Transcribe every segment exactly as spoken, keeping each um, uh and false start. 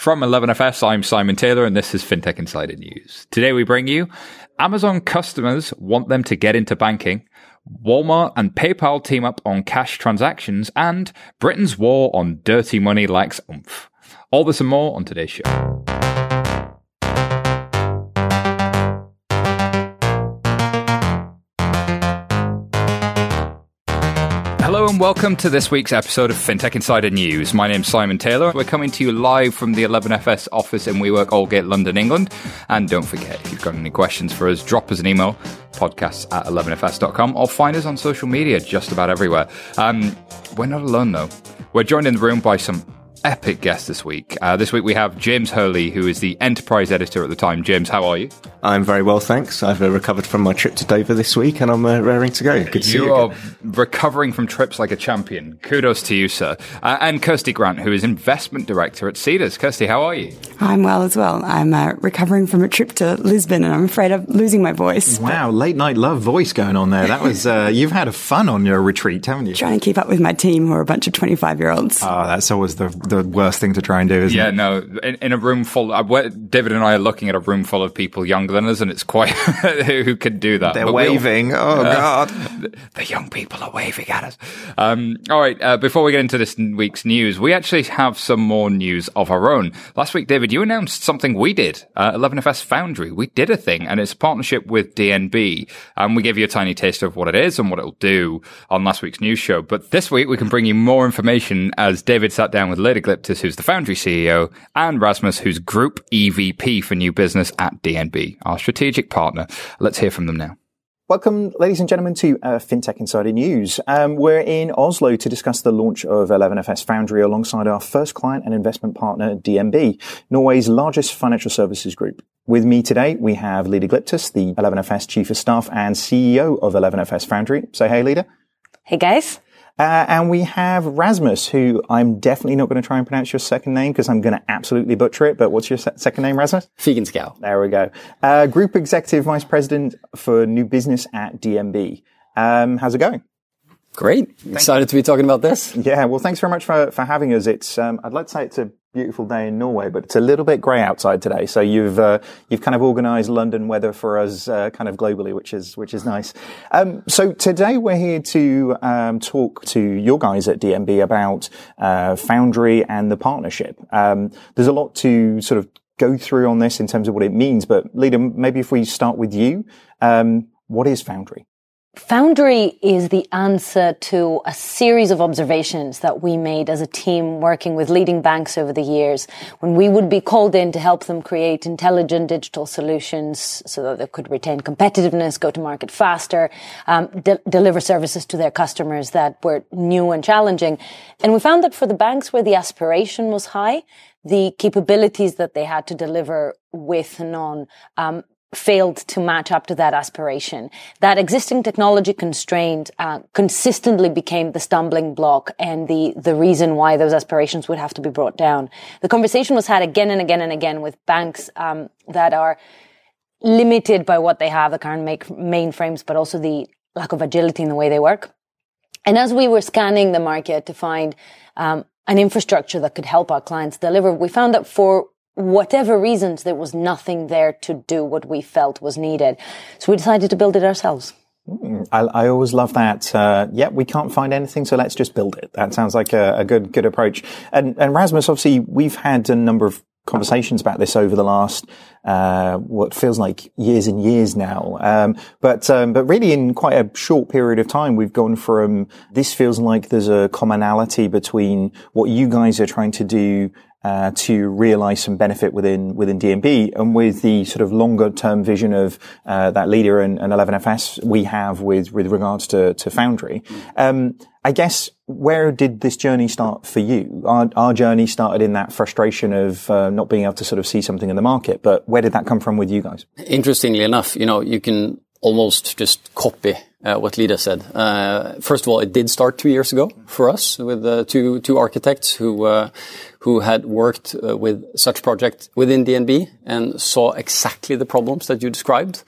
From eleven F S, I'm Simon Taylor, and this is FinTech Insider News. Today we bring you: Amazon customers want them to get into banking, Walmart and PayPal team up on cash transactions, and Britain's war on dirty money lacks oomph. All this and more on today's show. Hello and welcome to this week's episode of FinTech Insider News. My name's Simon Taylor. We're coming to you live from the eleven F S office in WeWork Aldgate, London, England. And don't forget, if you've got any questions for us, drop us an email, podcasts at eleven F S dot com, or find us on social media just about everywhere. Um, we're not alone, though. We're joined in the room by some epic guest this week. Uh, this week we have James Hurley, who is the enterprise editor at the time. James, how are you? I'm very well, thanks. I've uh, recovered from my trip to Dover this week, and I'm uh, raring to go. Good to you see you. You are again. Recovering from trips like a champion. Kudos to you, sir. Uh, and Kirsty Grant, who is investment director at Cedars. Kirsty, how are you? I'm well as well. I'm uh, recovering from a trip to Lisbon, and I'm afraid I'm losing my voice. Wow, but... late night love voice going on there. That was uh, you've had a fun on your retreat, haven't you? Trying to keep up with my team, who are a bunch of twenty-five year olds. Oh, that's always the the worst thing to try and do, isn't yeah, it? Yeah, no. In, in a room full... Uh, David and I are looking at a room full of people younger than us, and it's quite... who could do that? They're but waving. We'll, oh, uh, God. The, the young people are waving at us. Um, all right, uh, before we get into this week's news, we actually have some more news of our own. Last week, David, you announced something we did. Uh, eleven F S Foundry. We did a thing, and it's a partnership with D N B. And we gave you a tiny taste of what it is and what it'll do on last week's news show. But this week, we can bring you more information as David sat down with Leda Gliptis, who's the Foundry C E O, and Rasmus, who's Group E V P for New Business at D N B, our strategic partner. Let's hear from them now. Welcome, ladies and gentlemen, to uh, FinTech Insider News. Um, we're in Oslo to discuss the launch of eleven F S Foundry alongside our first client and investment partner, D N B, Norway's largest financial services group. With me today, we have Leda Gliptis, the eleven F S Chief of Staff and C E O of eleven F S Foundry. Say hey, Leda. Hey, guys. Uh, and we have Rasmus, who I'm definitely not going to try and pronounce your second name because I'm going to absolutely butcher it. But what's your se- second name, Rasmus? Fegenscal. There we go. Uh, Group Executive Vice President for New Business at D N B. Um, how's it going? Great. Thank Excited you. to be talking about this. Yeah. Well, thanks very much for, for having us. It's, um, I'd like to say it's a beautiful day in Norway, but it's a little bit grey outside today. So you've, uh, you've kind of organised London weather for us, uh, kind of globally, which is, which is nice. Um, so today we're here to, um, talk to your guys at D N B about, uh, Foundry and the partnership. Um, there's a lot to sort of go through on this in terms of what it means, but Leda, maybe if we start with you, um, what is Foundry? Foundry is the answer to a series of observations that we made as a team working with leading banks over the years when we would be called in to help them create intelligent digital solutions so that they could retain competitiveness, go to market faster, um, de- deliver services to their customers that were new and challenging. And we found that for the banks where the aspiration was high, the capabilities that they had to deliver with and on, um, failed to match up to that aspiration. That existing technology constraint uh, consistently became the stumbling block and the the reason why those aspirations would have to be brought down. The conversation was had again and again and again with banks um, that are limited by what they have, the current make mainframes, but also the lack of agility in the way they work. And as we were scanning the market to find um, an infrastructure that could help our clients deliver, we found that for whatever reasons, there was nothing there to do what we felt was needed. So we decided to build it ourselves. Mm, I, I always love that. Uh, yeah, we can't find anything, so let's just build it. That sounds like a, a good good approach. And, and Rasmus, obviously, we've had a number of conversations about this over the last, uh, what feels like years and years now. Um, but, um, but really in quite a short period of time, we've gone from this feels like there's a commonality between what you guys are trying to do Uh, to realize some benefit within, within D N B, and with the sort of longer term vision of, uh, that leader and, and eleven F S we have with, with regards to, to Foundry. Um, I guess where did this journey start for you? Our, our journey started in that frustration of, uh, not being able to sort of see something in the market, but where did that come from with you guys? Interestingly enough, you know, you can almost just copy Uh, what Leda said. Uh, first of all, it did start two years ago for us with uh, two two architects who uh, who had worked uh, with such projects within D N B and saw exactly the problems that you described,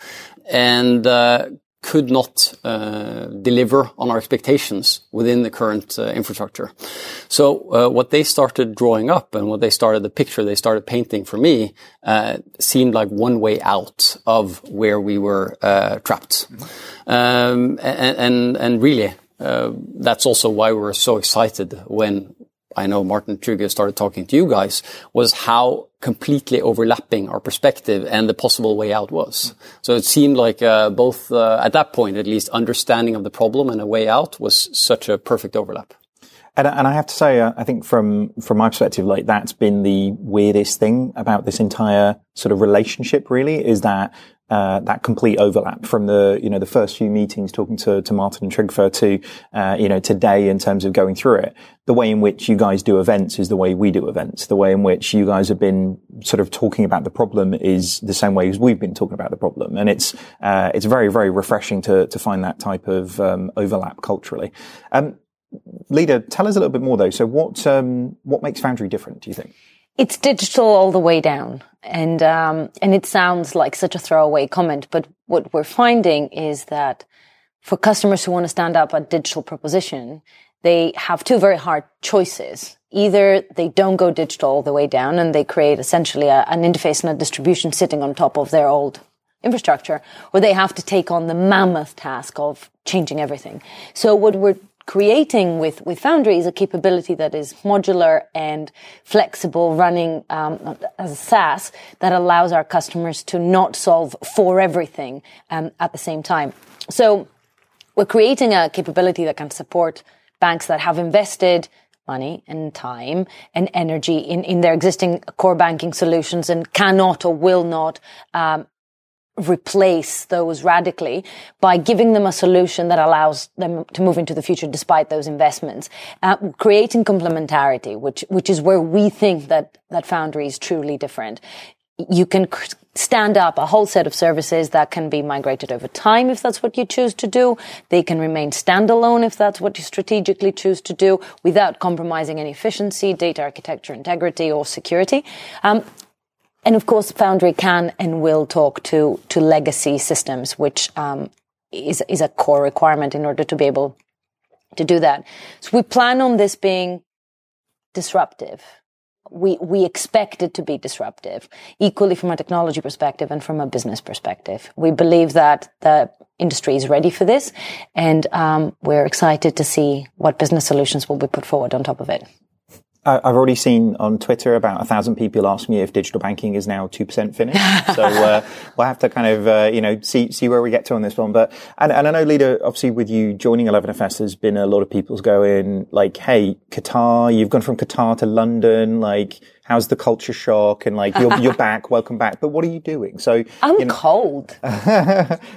and uh, could not uh, deliver on our expectations within the current uh, infrastructure. So uh, what they started drawing up and what they started, the picture they started painting for me, uh, seemed like one way out of where we were uh, trapped. Um, and, and, and really, uh, that's also why we were so excited when I know Martin Trygve started talking to you guys, was how completely overlapping our perspective and the possible way out was. So it seemed like uh, both, uh, at that point at least, understanding of the problem and a way out was such a perfect overlap. And, and I have to say, uh, I think from from my perspective, like that's been the weirdest thing about this entire sort of relationship, really, is that Uh, that complete overlap from the, you know, the first few meetings talking to, to Martin and Trygve to, uh, you know, today in terms of going through it. The way in which you guys do events is the way we do events. The way in which you guys have been sort of talking about the problem is the same way as we've been talking about the problem. And it's, uh, it's very, very refreshing to, to find that type of, um, overlap culturally. Um, Leda, tell us a little bit more though. So what, um, what makes Foundry different, do you think? It's digital all the way down, and um, and it sounds like such a throwaway comment, but what we're finding is that for customers who want to stand up a digital proposition, they have two very hard choices. Either they don't go digital all the way down and they create essentially a, an interface and a distribution sitting on top of their old infrastructure, or they have to take on the mammoth task of changing everything. So what we're creating with, with Foundry is a capability that is modular and flexible, running um, as a SaaS, that allows our customers to not solve for everything um, at the same time. So we're creating a capability that can support banks that have invested money and time and energy in, in their existing core banking solutions and cannot or will not um, replace those radically by giving them a solution that allows them to move into the future despite those investments, uh, creating complementarity, which which is where we think that that Foundry is truly different. You can cr- stand up a whole set of services that can be migrated over time if that's what you choose to do. They can remain standalone if that's what you strategically choose to do, without compromising any efficiency, data architecture integrity, or security. Um, And of course, Foundry can and will talk to, to legacy systems, which, um, is, is a core requirement in order to be able to do that. So we plan on this being disruptive. We, we expect it to be disruptive, equally from a technology perspective and from a business perspective. We believe that the industry is ready for this, and, um, we're excited to see what business solutions will be put forward on top of it. I've already seen on Twitter about a thousand people ask me if digital banking is now two percent finished. So, uh, we'll have to kind of, uh, you know, see, see where we get to on this one. But, and, and I know, Leda, obviously with you joining eleven F S, there's been a lot of people's going like, hey, Qatar, you've gone from Qatar to London, like, how's the culture shock? And like, you're, you're back, welcome back. But what are you doing? So I'm you know, cold.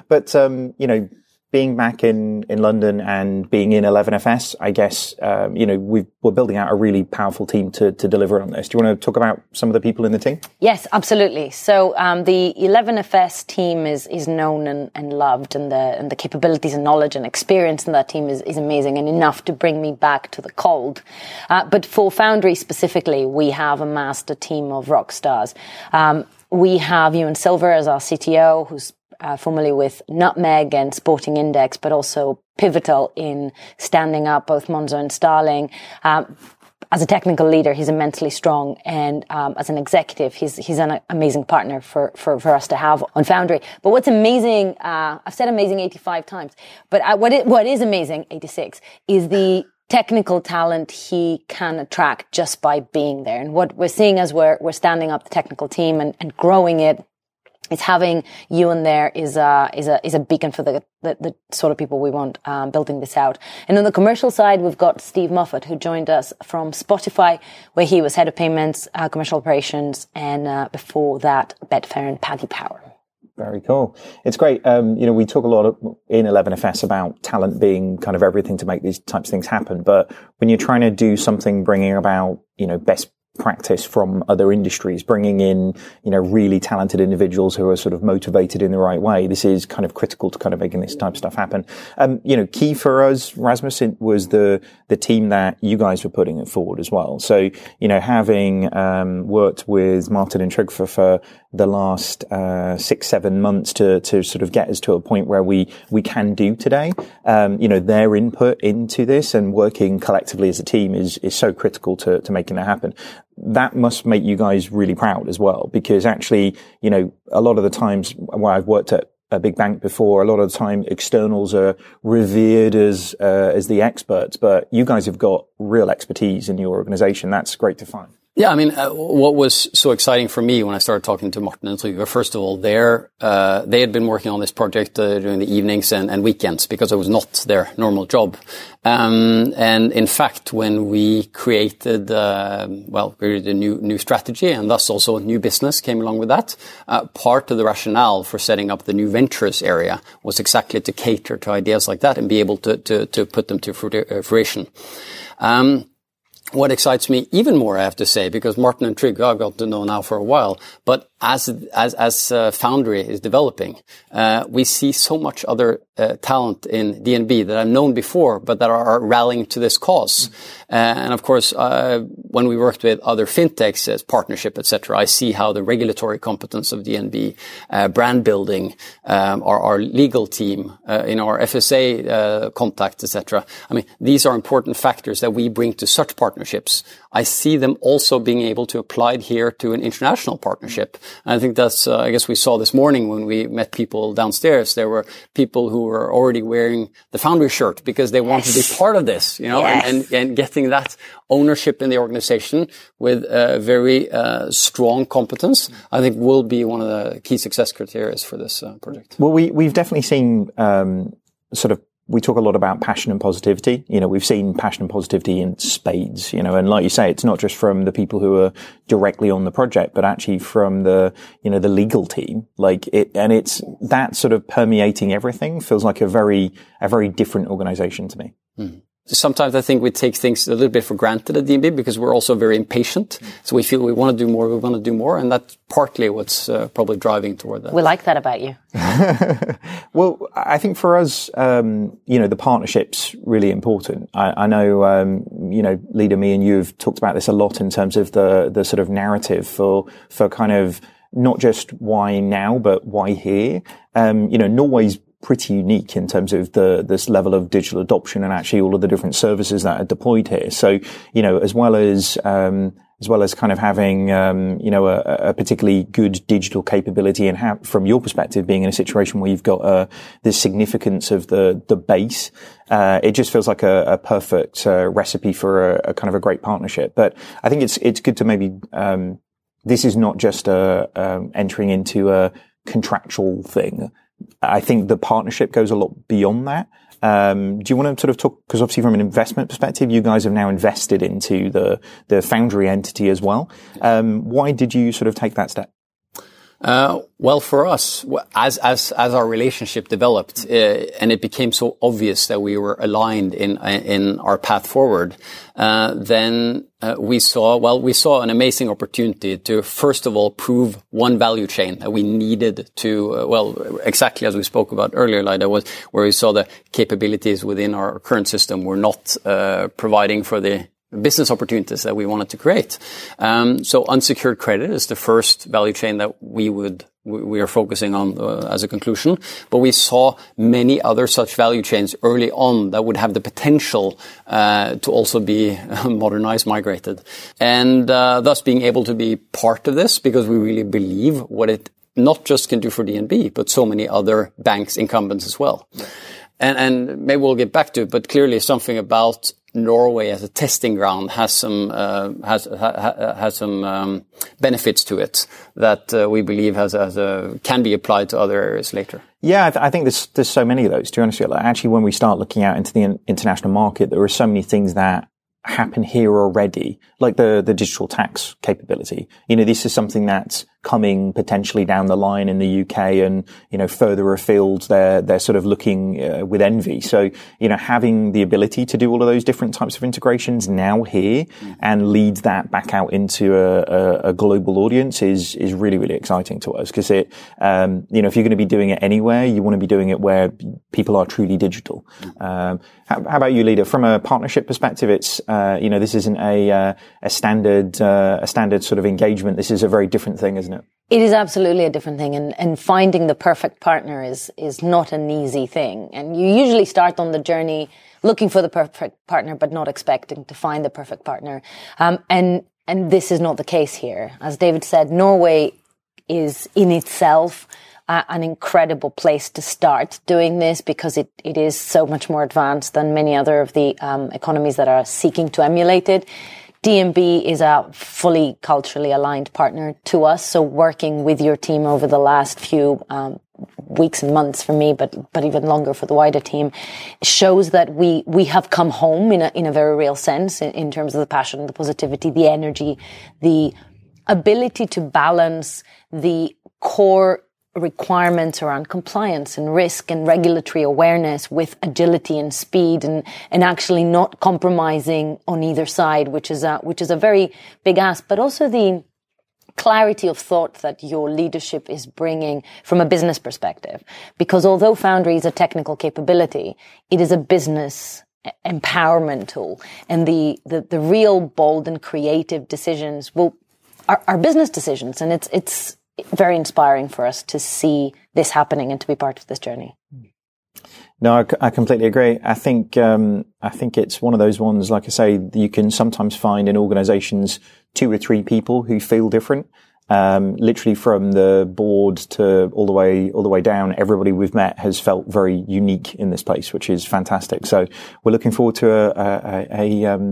But, um, you know, being back in, in London and being in eleven F S, I guess, um, you know, we've, we're building out a really powerful team to, to deliver on this. Do you want to talk about some of the people in the team? Yes, absolutely. So um, the eleven F S team is is known and, and loved, and the and the capabilities and knowledge and experience in that team is, is amazing and enough to bring me back to the cold. Uh, but for Foundry specifically, we have amassed a team of rock stars. Um, we have Ewan Silver as our C T O, who's Uh, formerly with Nutmeg and Sporting Index, but also pivotal in standing up both Monzo and Starling. Um, as a technical leader, he's immensely strong, and um, as an executive, he's he's an amazing partner for, for, for us to have on Foundry. But what's amazing, uh, I've said amazing eighty-five times, but I, what it, what is amazing, eighty-six, is the technical talent he can attract just by being there. And what we're seeing as we're we're standing up the technical team and, and growing it, it's having you in there is a is a is a beacon for the the, the sort of people we want um, building this out. And on the commercial side, we've got Steve Moffat, who joined us from Spotify, where he was head of payments, uh, commercial operations, and uh, before that, Betfair and Paddy Power. Very cool. It's great. Um, you know, we talk a lot of, in eleven F S about talent being kind of everything to make these types of things happen. But when you're trying to do something, bringing about you know best practice from other industries, bringing in, you know, really talented individuals who are sort of motivated in the right way. This is kind of critical to kind of making this type of stuff happen. Um, you know, key for us, Rasmus, was the, the team that you guys were putting it forward as well. So, you know, having, um, worked with Martin and Trygve for the last, uh, six, seven months to, to sort of get us to a point where we, we can do today. Um, you know, their input into this and working collectively as a team is, is so critical to, to making that happen. That must make you guys really proud as well, because actually, you know, a lot of the times where I've worked at a big bank before, a lot of the time externals are revered as, uh, as the experts, but you guys have got real expertise in your organization. That's great to find. Yeah, I mean, uh, what was so exciting for me when I started talking to Martin and Trygve, first of all, their, uh, they had been working on this project uh, during the evenings and, and weekends because it was not their normal job. Um, and in fact, when we created, uh, well, created a new, new strategy and thus also new business came along with that, uh, part of the rationale for setting up the new ventures area was exactly to cater to ideas like that and be able to, to, to put them to fruition. Um, What excites me even more, I have to say, because Martin and Trygve, I've got to know now for a while, but as as as uh, Foundry is developing, uh, we see so much other uh, talent in D N B that I've known before, but that are rallying to this cause. Mm-hmm. Uh, and of course, uh, when we worked with other fintechs as partnership, et cetera, I see how the regulatory competence of D N B, uh, brand building, um, our, our legal team, uh, you know, our F S A uh, contacts, et cetera. I mean, these are important factors that we bring to such partnerships. Partnerships. I see them also being able to apply it here to an international partnership. And I think that's, uh, I guess we saw this morning when we met people downstairs, there were people who were already wearing the Foundry shirt because they wanted yes. to be part of this, you know, yes. and, and, and getting that ownership in the organization with a very uh, strong competence, I think will be one of the key success criteria for this uh, project. Well, we, we've definitely seen um, sort of we talk a lot about passion and positivity. You know, we've seen passion and positivity in spades, you know, and like you say, it's not just from the people who are directly on the project, but actually from the, you know, the legal team. Like it, and it's that sort of permeating everything feels like a very, a very different organization to me. Mm. Sometimes I think we take things a little bit for granted at D N B because we're also very impatient. So we feel we want to do more, we want to do more. And that's partly what's uh, probably driving toward that. We like that about you. Well, I think for us, um, you know, the partnership's really important. I, I know, um, you know, Leda, me and you have talked about this a lot in terms of the, the sort of narrative for, for kind of not just why now, but why here. Um, you know, Norway's pretty unique in terms of the this level of digital adoption and actually all of the different services that are deployed here. So, you know, as well as um as well as kind of having um you know a, a particularly good digital capability, and how, from your perspective, being in a situation where you've got uh, this significance of the the base, uh it just feels like a, a perfect uh, recipe for a, a kind of a great partnership. But I think it's it's good to maybe um this is not just a um entering into a contractual thing. I think the partnership goes a lot beyond that. Um, do you want to sort of talk, because obviously from an investment perspective, you guys have now invested into the, the Foundry entity as well. Um, why did you sort of take that step? Uh, well, for us, as, as, as our relationship developed, uh, and it became so obvious that we were aligned in, in our path forward, uh, then Uh, we saw, well, we saw an amazing opportunity to, first of all, prove one value chain that we needed to, uh, well, exactly as we spoke about earlier, Leda, was where we saw the capabilities within our current system were not uh, providing for the business opportunities that we wanted to create. Um, so unsecured credit is the first value chain that we would we are focusing on uh, as a conclusion, but we saw many other such value chains early on that would have the potential uh, to also be modernized, migrated, and uh, thus being able to be part of this because we really believe what it not just can do for D N B, but so many other banks, incumbents as well. And, and maybe we'll get back to it, but clearly something about Norway as a testing ground has some uh, has ha, has some um, benefits to it that uh, we believe has as a can be applied to other areas later. Yeah, I, th- I think there's there's so many of those. To be honest with you, like, actually, when we start looking out into the in- international market, there are so many things that happen here already, like the the digital tax capability. You know, this is something that's coming potentially down the line in the U K and, you know, further afield, they're, they're sort of looking uh, with envy. So, you know, having the ability to do all of those different types of integrations now here and lead that back out into a, a, a global audience is, is really, really exciting to us. Cause it, um, you know, if you're going to be doing it anywhere, you want to be doing it where people are truly digital. Um, how, how about you, Leda? From a partnership perspective, it's, uh, you know, this isn't a, uh, a standard, uh, a standard sort of engagement. This is a very different thing, isn't it? It is absolutely a different thing, and, and finding the perfect partner is is not an easy thing. And you usually start on the journey looking for the perfect partner, but not expecting to find the perfect partner. Um, and and this is not the case here. As David said, Norway is in itself Uh, an incredible place to start doing this, because it, it is so much more advanced than many other of the um, economies that are seeking to emulate it. D N B is a fully culturally aligned partner to us, so working with your team over the last few um, weeks and months for me, but but even longer for the wider team, shows that we we have come home in a in a very real sense in, in terms of the passion, the positivity, the energy, the ability to balance the core requirements around compliance and risk and regulatory awareness with agility and speed, and and actually not compromising on either side, which is a which is a very big ask, but also the clarity of thought that your leadership is bringing from a business perspective. Because although Foundry is a technical capability, it is a business empowerment tool, and the the, the real bold and creative decisions will are, are business decisions, and it's it's very inspiring for us to see this happening and to be part of this journey. No, I, I completely agree. I think um, I think it's one of those ones, like I say, you can sometimes find in organizations two or three people who feel different. Um, literally from the board to all the way, all the way down, everybody we've met has felt very unique in this place, which is fantastic. So we're looking forward to a, a, a, um,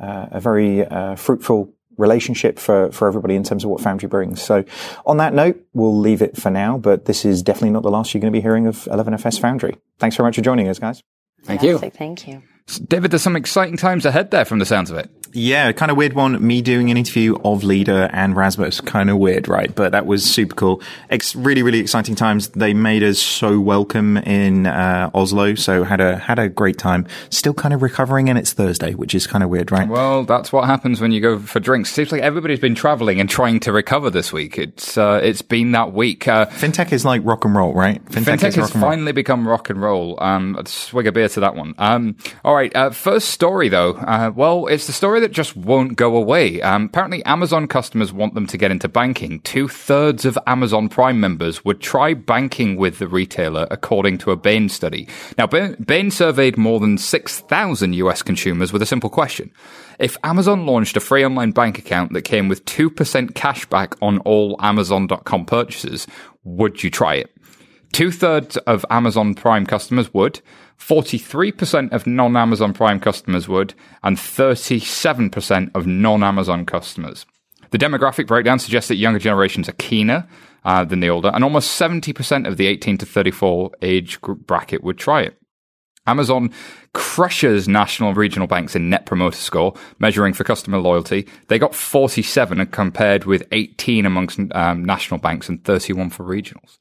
a very uh, fruitful relationship for, for everybody in terms of what Foundry brings. So on that note, we'll leave it for now, but this is definitely not the last you're going to be hearing of eleven F S Foundry. Thanks very much for joining us, guys. Thank Fantastic. you. Thank you. So David, there's some exciting times ahead there from the sounds of it. Yeah, kind of weird one, me doing an interview of Leda and Rasmus. Kind of weird, right? But that was super cool. It's really, really exciting times. They made us so welcome in uh, Oslo, so had a had a great time. Still kind of recovering, and it's Thursday, which is kind of weird, right? Well, that's what happens when you go for drinks. Seems like everybody's been traveling and trying to recover this week. It's uh, It's been that week. Uh, Fintech is like rock and roll, right? Fintech, Fintech is has finally roll. become rock and roll. Um, I'd swig a beer to that one. Um, all right, uh, first story, though. Uh, well, it's the story that That just won't go away. Um, apparently, Amazon customers want them to get into banking. two thirds of Amazon Prime members would try banking with the retailer, according to a Bain study. Now, Bain surveyed more than six thousand U S consumers with a simple question. If Amazon launched a free online bank account that came with two percent cashback on all Amazon dot com purchases, would you try it? two thirds of Amazon Prime customers would, forty-three percent of non-Amazon Prime customers would, and thirty-seven percent of non-Amazon customers. The demographic breakdown suggests that younger generations are keener uh, than the older, and almost seventy percent of the eighteen to thirty-four age group bracket would try it. Amazon crushes national and regional banks in Net Promoter Score, measuring for customer loyalty. They got forty-seven and compared with eighteen amongst um, national banks and thirty-one for regionals.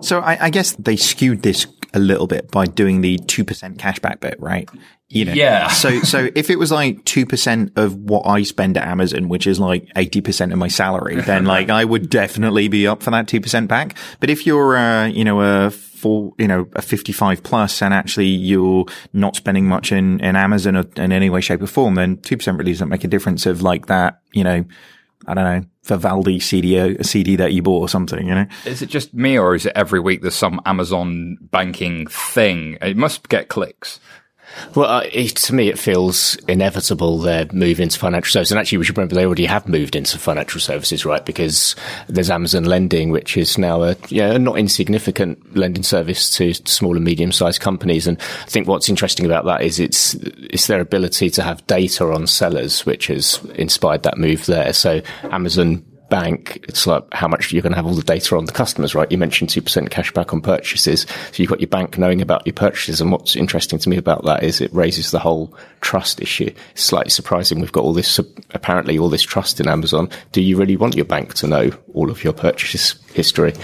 So I, I guess they skewed this a little bit by doing the two percent cashback bit, right? You know? Yeah. so, so if it was like two percent of what I spend at Amazon, which is like eighty percent of my salary, then like I would definitely be up for that two percent back. But if you're, uh, you know, a for, you know, a fifty-five plus and actually you're not spending much in, in Amazon or in any way, shape or form, then two percent really doesn't make a difference of like that, you know, I don't know, Vivaldi C D, a C D that you bought or something, you know? Is it just me, or is it every week there's some Amazon banking thing? It must get clicks. Well, uh, it, to me, it feels inevitable their move into financial services. And actually, we should remember they already have moved into financial services, right? Because there's Amazon Lending, which is now a you know, not insignificant lending service to small and medium-sized companies. And I think what's interesting about that is it's it's their ability to have data on sellers, which has inspired that move there. So Amazon bank, it's like how much you're going to have all the data on the customers, right? You mentioned two percent cash back on purchases. So you've got your bank knowing about your purchases. And what's interesting to me about that is it raises the whole trust issue. It's slightly surprising. We've got all this, apparently all this trust in Amazon. Do you really want your bank to know all of your purchase history?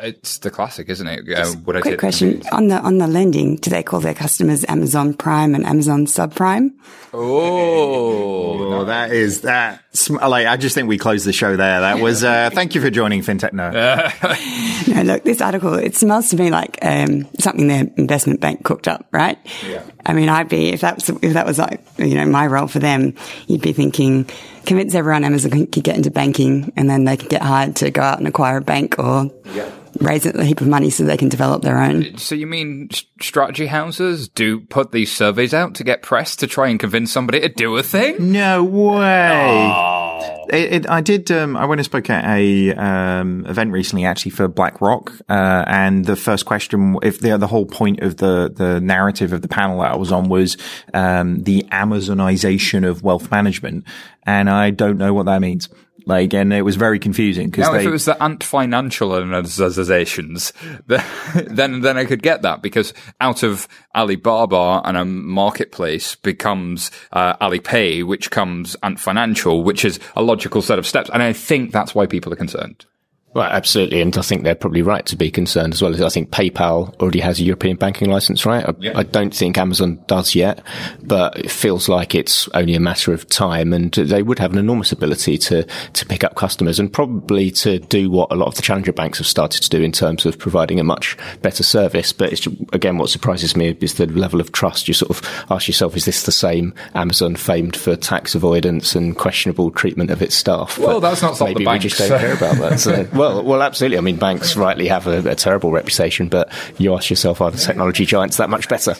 It's the classic, isn't it? Uh, what quick I did. question. On the on the lending, do they call their customers Amazon Prime and Amazon Subprime? Oh, no, that is that. Like, I just think we closed the show there. That was, uh, thank you for joining FinTech Nerd. No, look, this article, it smells to me like um, something their investment bank cooked up, right? Yeah. I mean, I'd be, if that was, if that was like, you know, my role for them, you'd be thinking, convince everyone Amazon could get into banking and then they could get hired to go out and acquire a bank or... Yeah. Raise a heap of money so they can develop their own. So you mean strategy houses do put these surveys out to get press to try and convince somebody to do a thing? No way. Oh. It, it, I did. Um, I went and spoke at a um, event recently, actually, for BlackRock, uh, and the first question, if the, the whole point of the the narrative of the panel that I was on was um, the Amazonization of wealth management, and I don't know what that means. Like, and it was very confusing because if it was the Ant Financial organizations, then then I could get that, because out of Alibaba and a marketplace becomes uh, Alipay, which comes Ant Financial, which is a logical set of steps, and I think that's why people are concerned. Well, absolutely, and I think they're probably right to be concerned as well. I think PayPal already has a European banking license, right? I, yeah. I don't think Amazon does yet, but it feels like it's only a matter of time, and they would have an enormous ability to to pick up customers and probably to do what a lot of the challenger banks have started to do in terms of providing a much better service. But it's, again, what surprises me is the level of trust. You sort of ask yourself, is this the same Amazon famed for tax avoidance and questionable treatment of its staff? Well, but that's not something the banks just don't so. care about that. So. Well, well, absolutely. I mean, banks rightly have a, a terrible reputation, but you ask yourself, are the technology giants that much better?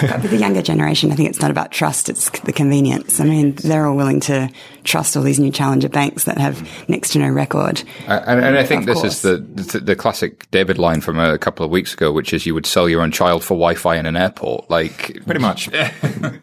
But for the younger generation, I think it's not about trust, it's the convenience. I mean, they're all willing to trust all these new challenger banks that have next to no record. Uh, and, and I think this course. is the, the the classic David line from a couple of weeks ago, which is you would sell your own child for Wi-Fi in an airport. Like, pretty much.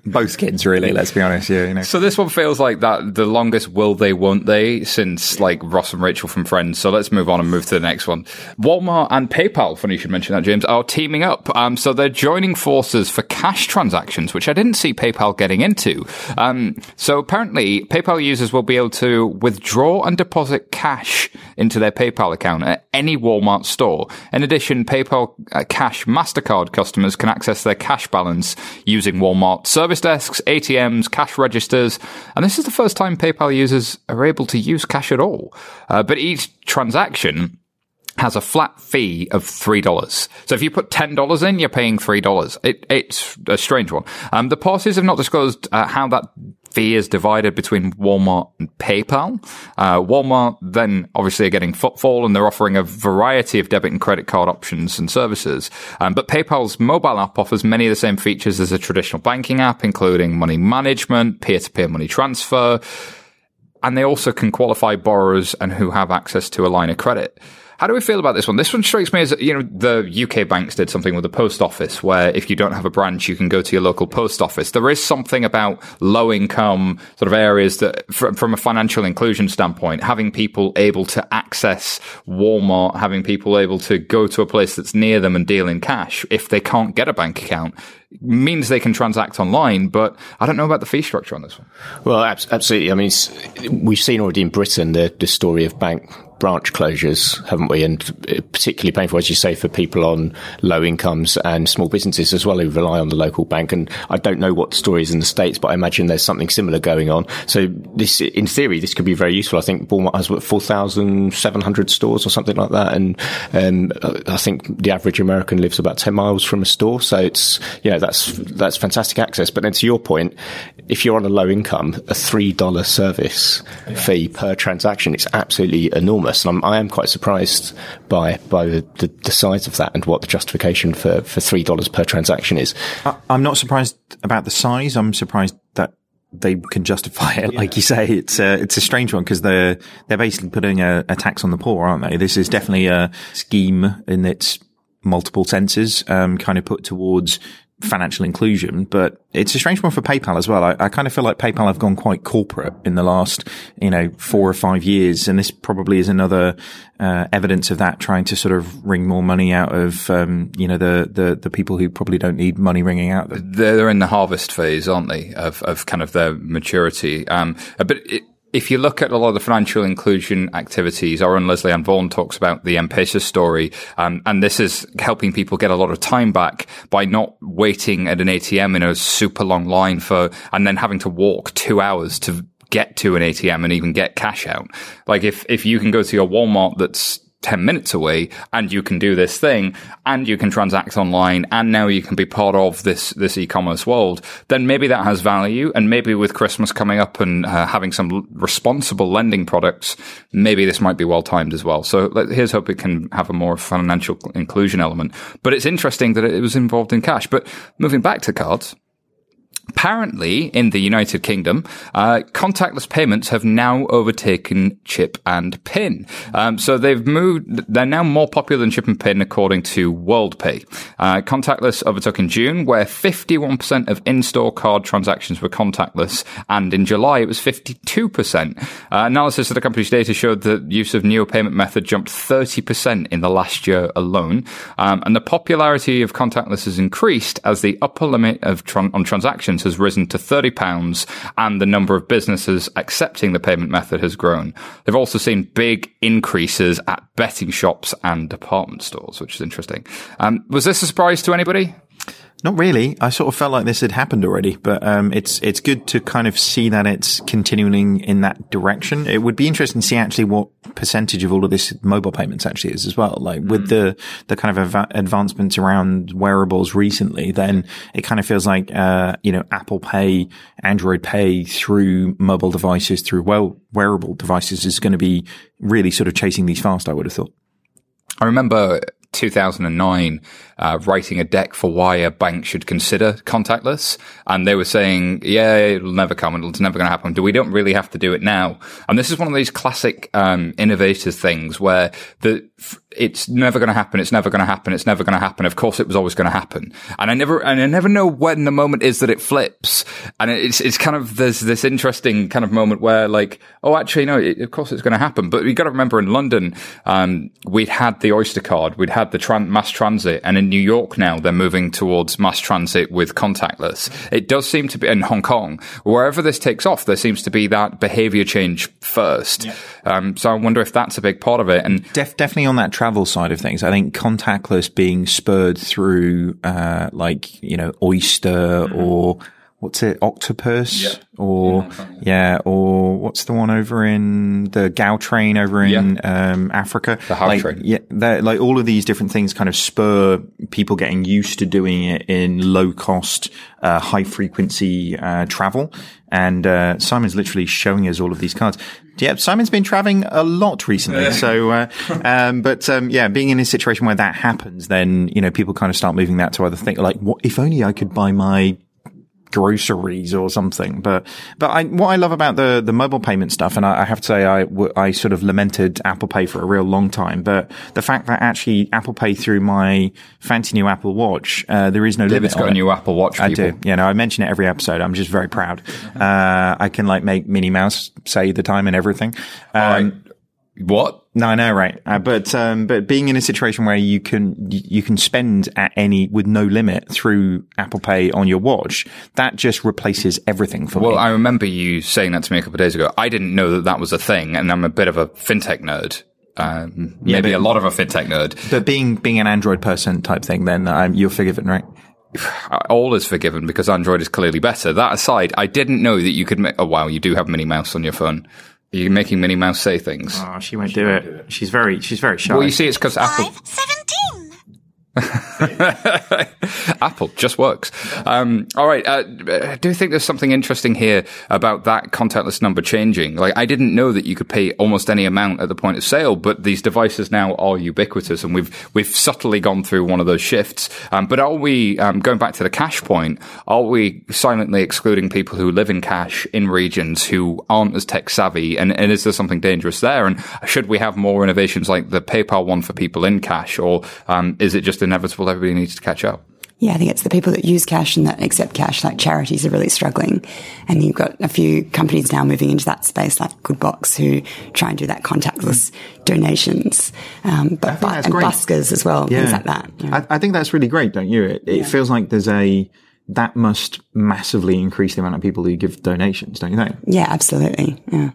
Both kids, really, let's be honest. Yeah, you know. So this one feels like that the longest will they, won't they, since like Ross and Rachel from Friends. So let's move on and move to the next one. Walmart and PayPal, funny you should mention that, James, are teaming up. Um, so they're joining forces for cash transactions, which I didn't see PayPal getting into. Um, so apparently, PayPal users users will be able to withdraw and deposit cash into their PayPal account at any Walmart store. In addition, PayPal Cash MasterCard customers can access their cash balance using Walmart service desks, A T Ms, cash registers, and this is the first time PayPal users are able to use cash at all. Uh, but each transaction has a flat fee of three dollars. So if you put ten dollars in, you're paying three dollars. It, it's a strange one. Um, the parties have not disclosed uh, how that fee is divided between Walmart and PayPal. Uh, Walmart then obviously are getting footfall and they're offering a variety of debit and credit card options and services. Um, but PayPal's mobile app offers many of the same features as a traditional banking app, including money management, peer-to-peer money transfer, and they also can qualify borrowers and who have access to a line of credit. How do we feel about this one? This one strikes me as, you know, the U K banks did something with the post office where if you don't have a branch, you can go to your local post office. There is something about low income sort of areas that from a financial inclusion standpoint, having people able to access Walmart, having people able to go to a place that's near them and deal in cash if they can't get a bank account, means they can transact online, but I don't know about the fee structure on this one. Well, absolutely. I mean, we've seen already in Britain the, the story of bank branch closures, haven't we? And particularly painful, as you say, for people on low incomes and small businesses as well who rely on the local bank. And I don't know what stories in the States, but I imagine there's something similar going on. So this, in theory, this could be very useful. I think Walmart has, what, four thousand seven hundred stores or something like that. And um, I think the average American lives about ten miles from a store. So it's, you know, that's that's fantastic access. But then to your point, if you're on a low income, a three dollars service yeah. fee per transaction, it's absolutely enormous. And I'm, I am quite surprised by by the, the, the size of that and what the justification for, for three dollars per transaction is. I, I'm not surprised about the size. I'm surprised that they can justify it. Yeah. Like you say, it's a, it's a strange one because they're, they're basically putting a, a tax on the poor, aren't they? This is definitely a scheme in its multiple senses, um, kind of put towards financial inclusion, but it's a strange one for PayPal as well. I, I kind of feel like PayPal have gone quite corporate in the last, you know, four or five years. And this probably is another, uh, evidence of that, trying to sort of wring more money out of, um, you know, the, the, the people who probably don't need money wringing out them. They're in the harvest phase, aren't they? Of, of kind of their maturity. Um, but it, If you look at a lot of the financial inclusion activities, our own Leslie Ann Vaughan talks about the M-Pesa story, um, and this is helping people get a lot of time back by not waiting at an A T M in a super long line for, and then having to walk two hours to get to an A T M and even get cash out. Like if, if you can go to your Walmart that's ten minutes away, and you can do this thing, and you can transact online, and now you can be part of this this e-commerce world, then maybe that has value. And maybe with Christmas coming up and uh, having some l- responsible lending products, maybe this might be well timed as well. So let, here's hope it can have a more financial inclusion element. But it's interesting that it was involved in cash. But moving back to cards, apparently in the United Kingdom, uh, contactless payments have now overtaken chip and PIN. Um, so they've moved, they're now more popular than chip and PIN, according to WorldPay. Uh, contactless overtook in June, where fifty-one percent of in-store card transactions were contactless, and in July it was fifty-two percent. Uh, analysis of the company's data showed that use of new payment method jumped thirty percent in the last year alone. Um, and the popularity of contactless has increased as the upper limit of tran- on transactions has risen to thirty pounds, and the number of businesses accepting the payment method has grown. They've also seen big increases at betting shops and department stores, which is interesting. Um, was this a surprise to anybody? Not really. I sort of felt like this had happened already, but um, it's it's good to kind of see that it's continuing in that direction. It would be interesting to see actually what percentage of all of this mobile payments actually is as well. Like with the the kind of av- advancements around wearables recently, then it kind of feels like uh, you know, Apple Pay, Android Pay through mobile devices, through well wearable devices is going to be really sort of chasing these fast. I would have thought. I remember two thousand nine uh, writing a deck for why a bank should consider contactless, and they were saying, yeah, it'll never come, it's never going to happen, do we don't really have to do it now. And this is one of these classic um innovators things where the it's never going to happen it's never going to happen it's never going to happen of course it was always going to happen. And I never and I never know when the moment is that it flips, and it's it's kind of there's this interesting kind of moment where like, oh actually no, it, of course it's going to happen. But you've got to remember in London um we'd had the Oyster card, we'd had the tran- mass transit, and in New York now they're moving towards mass transit with contactless. It does seem to be in Hong Kong, wherever this takes off, there seems to be that behavior change first. Yeah. Um, so I wonder if that's a big part of it. And Def- definitely on that travel side of things, I think contactless being spurred through, uh, like, you know, Oyster mm-hmm. or what's it, Octopus yeah. or yeah, Kong, yeah. yeah, or what's the one over in the Gao train over in yeah. um Africa, the Hau like, train. Yeah, like all of these different things kind of spur people getting used to doing it in low cost, uh, high frequency uh travel. And uh Simon's literally showing us all of these cards. Yeah, Simon's been traveling a lot recently. So, uh, um, but, um, yeah, being in a situation where that happens, then, you know, people kind of start moving that to other things. Like, what if only I could buy my groceries or something. But, but I, what I love about the, the mobile payment stuff, and I, I have to say, I, I sort of lamented Apple Pay for a real long time, but the fact that actually Apple Pay through my fancy new Apple Watch, uh, there is no limit. David's got a new Apple Watch. I do. Yeah, no, I mention it every episode. I'm just very proud. Uh, I can like make Minnie Mouse say the time and everything. Um, I, what? No, I know, right. Uh, but, um, but being in a situation where you can, you can spend at any, with no limit through Apple Pay on your watch, that just replaces everything for well, me. Well, I remember you saying that to me a couple of days ago. I didn't know that that was a thing, and I'm a bit of a fintech nerd. Um, yeah, maybe but, a lot of a fintech nerd. But being, being an Android person type thing, then I'm, you're forgiven, right? All is forgiven because Android is clearly better. That aside, I didn't know that you could make, oh wow, you do have Minnie Mouse on your phone. You're making Minnie Mouse say things. Oh, she won't, she do, won't it. do it. She's very, she's very shy. Well, you see, it's because Apple. five seventeen Apple just works. Um, all right. Uh, I do think there's something interesting here about that contactless number changing. Like, I didn't know that you could pay almost any amount at the point of sale, but these devices now are ubiquitous, and we've we've subtly gone through one of those shifts. Um, but are we, um, going back to the cash point, are we silently excluding people who live in cash in regions who aren't as tech savvy? And, and is there something dangerous there? And should we have more innovations like the PayPal one for people in cash, or um, is it just inevitable everybody needs to catch up? Yeah, I think it's the people that use cash and that accept cash, like charities, are really struggling. And you've got a few companies now moving into that space, like Goodbox, who try and do that contactless donations, um, but bu- and great. buskers as well, yeah. things like that. Yeah. I, I think that's really great, don't you? It, it yeah. feels like there's a... that must massively increase the amount of people who give donations, don't you think? Yeah, absolutely, yeah.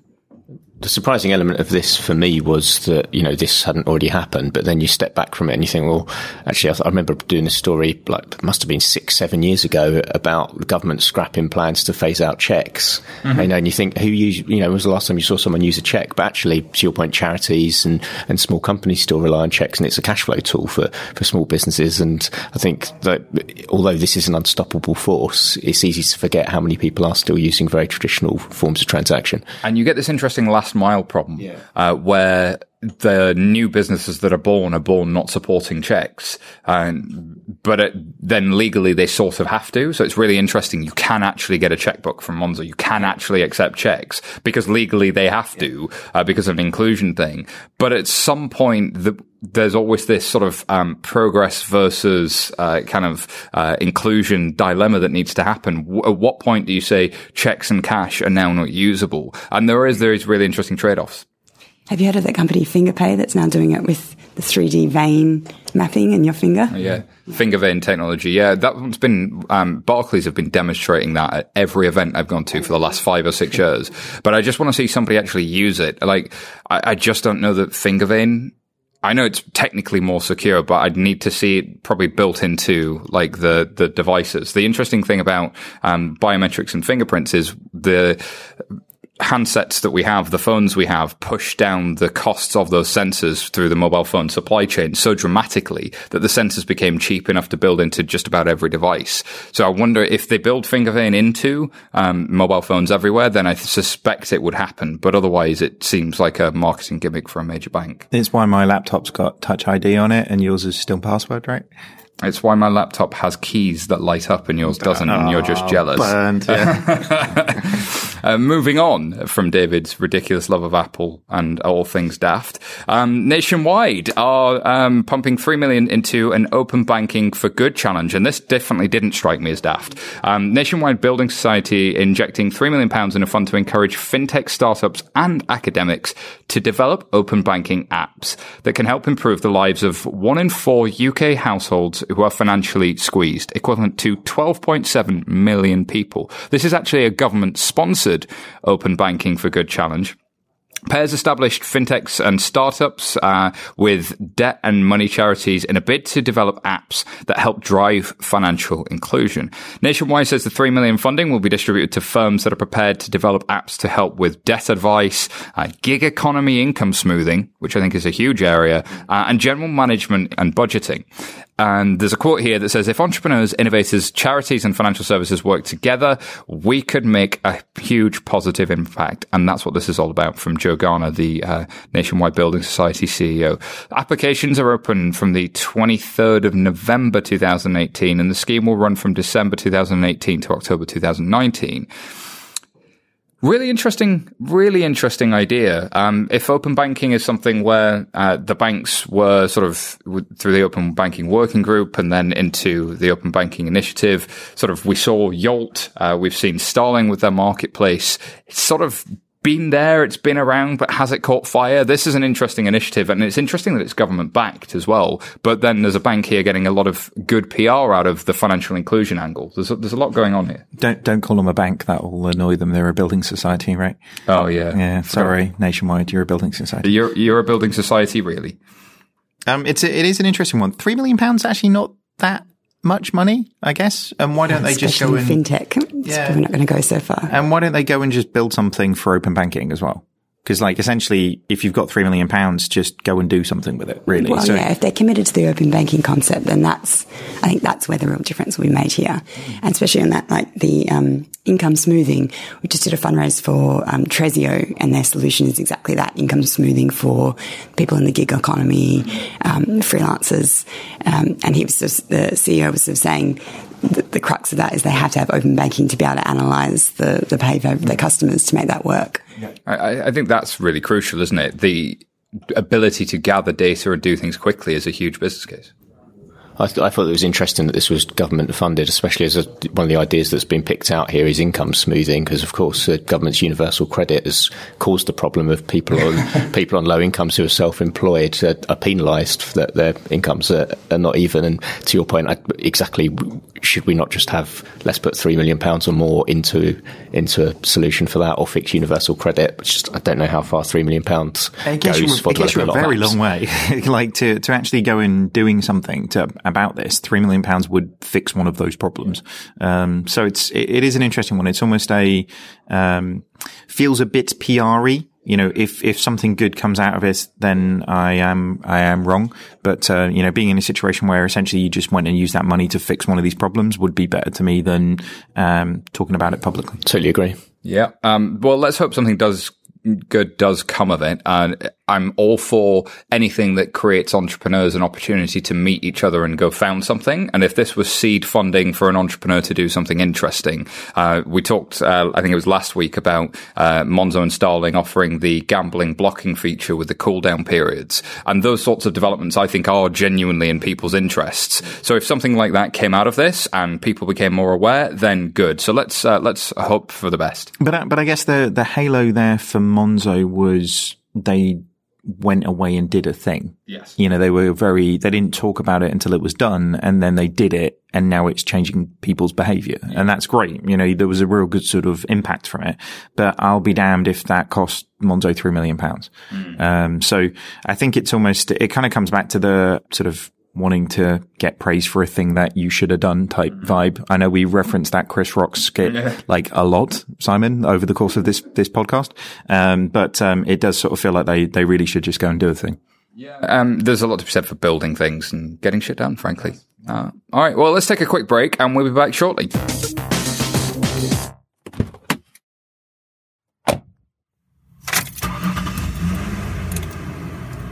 The surprising element of this for me was that, you know, this hadn't already happened, but then you step back from it and you think, well, actually, I, th- I remember doing a story, like, must have been six, seven years ago about the government scrapping plans to phase out cheques. Mm-hmm. You know, and you think, who used, you know, when was the last time you saw someone use a cheque? But actually, to your point, charities and, and small companies still rely on cheques, and it's a cash flow tool for, for small businesses. And I think that although this is an unstoppable force, it's easy to forget how many people are still using very traditional forms of transaction. And you get this interesting last mile problem, yeah. uh, where the new businesses that are born are born not supporting checks, and but it, then legally they sort of have to. So it's really interesting. You can actually get a checkbook from Monzo. You can actually accept checks because legally they have to, uh, because of an inclusion thing. But at some point, the, there's always this sort of um, progress versus uh, kind of uh, inclusion dilemma that needs to happen. W- at what point do you say checks and cash are now not usable? And there is there is really interesting trade-offs. Have you heard of that company Fingerpay that's now doing it with the three D vein mapping in your finger? Yeah, finger vein technology. Yeah, that one's been, um, Barclays have been demonstrating that at every event I've gone to for the last five or six years. But I just want to see somebody actually use it. Like, I, I just don't know that finger vein. I know it's technically more secure, but I'd need to see it probably built into like the, the devices. The interesting thing about, um, biometrics and fingerprints is the, handsets that we have, the phones we have, push down the costs of those sensors through the mobile phone supply chain so dramatically that the sensors became cheap enough to build into just about every device. So I wonder if they build finger vein into um, mobile phones everywhere, then I suspect it would happen. But otherwise, it seems like a marketing gimmick for a major bank. It's why my laptop's got Touch I D on it and yours is still password, right? It's why my laptop has keys that light up and yours doesn't, oh, and you're just jealous. Burned, yeah. uh, moving on from David's ridiculous love of Apple and all things daft, um, Nationwide are um, pumping three million dollars into an open banking for good challenge, and this definitely didn't strike me as daft. Um, Nationwide Building Society injecting three million pounds in a fund to encourage fintech startups and academics to develop open banking apps that can help improve the lives of one in four U K households who are financially squeezed, equivalent to twelve point seven million people. This is actually a government-sponsored Open Banking for Good challenge. Pairs established fintechs and startups uh, with debt and money charities in a bid to develop apps that help drive financial inclusion. Nationwide says the three million dollars funding will be distributed to firms that are prepared to develop apps to help with debt advice, uh, gig economy income smoothing, which I think is a huge area, uh, and general management and budgeting. And there's a quote here that says, if entrepreneurs, innovators, charities and financial services work together, we could make a huge positive impact. And that's what this is all about, from Joe Garner, the uh, Nationwide Building Society C E O. Applications are open from the twenty-third of November two thousand eighteen, and the scheme will run from December two thousand eighteen to October two thousand nineteen. Really interesting, really interesting idea. Um, if open banking is something where uh, the banks were sort of w- through the Open Banking Working Group and then into the Open Banking Initiative, sort of we saw Yolt, uh, we've seen Starling with their marketplace. It's sort of been there, it's been around, but has it caught fire? This is an interesting initiative, and it's interesting that it's government-backed as well. But then there's a bank here getting a lot of good P R out of the financial inclusion angle. There's a, there's a lot going on here. Don't don't call them a bank. That will annoy them. They're a building society, right? Oh, yeah. Yeah, sorry, Nationwide, you're a building society. You're, you're a building society, really. Um, it's a, It is an interesting one. Three million pounds, actually not that much money, I guess. And why don't they just go in fintech? It's yeah. probably not going to go so far. And why don't they go and just build something for open banking as well? Because, like, essentially, if you've got three million pounds, just go and do something with it, really. Well, so, yeah, if they're committed to the open banking concept, then that's, I think that's where the real difference will be made here. And especially on that, like, the um, income smoothing, we just did a fundraise for um, Trezio, and their solution is exactly that, income smoothing for people in the gig economy, um, freelancers. Um, and he was just, the C E O was sort of saying, The, the crux of that is they have to have open banking to be able to analyse the, the behaviour of their customers to make that work. I, I think that's really crucial, isn't it? The ability to gather data and do things quickly is a huge business case. I, th- I thought it was interesting that this was government funded, especially as a, one of the ideas that's been picked out here is income smoothing, because of course the government's universal credit has caused the problem of people on people on low incomes who are self-employed uh, are penalised that their incomes are, are not even. And to your point, I, exactly, should we not just have, let's put three million pounds or more into into a solution for that, or fix universal credit? Which just, I don't know how far three million pounds goes for developing a lot of apps. It gets you a very long way, like to to actually go and doing something to. About this, three million pounds would fix one of those problems. Um, so it's it, it is an interesting one. It's almost a um, feels a bit P R-y. You know, if if something good comes out of it, then I am I am wrong. But uh, you know, being in a situation where essentially you just went and used that money to fix one of these problems would be better to me than um, talking about it publicly. Totally agree. Yeah. Um, well, let's hope something does. good does come of it, and I'm all for anything that creates entrepreneurs an opportunity to meet each other and go found something. And if this was seed funding for an entrepreneur to do something interesting, uh we talked uh, I think it was last week about uh Monzo and Starling offering the gambling blocking feature with the cool down periods, and those sorts of developments I think are genuinely in people's interests. So if something like that came out of this and people became more aware, then good. So let's uh, let's hope for the best. But but I guess the the halo there for Monzo was they went away and did a thing. Yes. You know, they were very, they didn't talk about it until it was done, and then they did it, and now it's changing people's behavior. Yeah. And that's great. You know, there was a real good sort of impact from it, but I'll be damned if that cost Monzo three million pounds. Mm. Um, so I think it's almost, it kind of comes back to the sort of wanting to get praise for a thing that you should have done type vibe. I know we referenced that Chris Rock skit like a lot, Simon, over the course of this, this podcast. Um, but, um, it does sort of feel like they, they really should just go and do a thing. Yeah. Um, there's a lot to be said for building things and getting shit done, frankly. Uh, all right. Well, let's take a quick break and we'll be back shortly.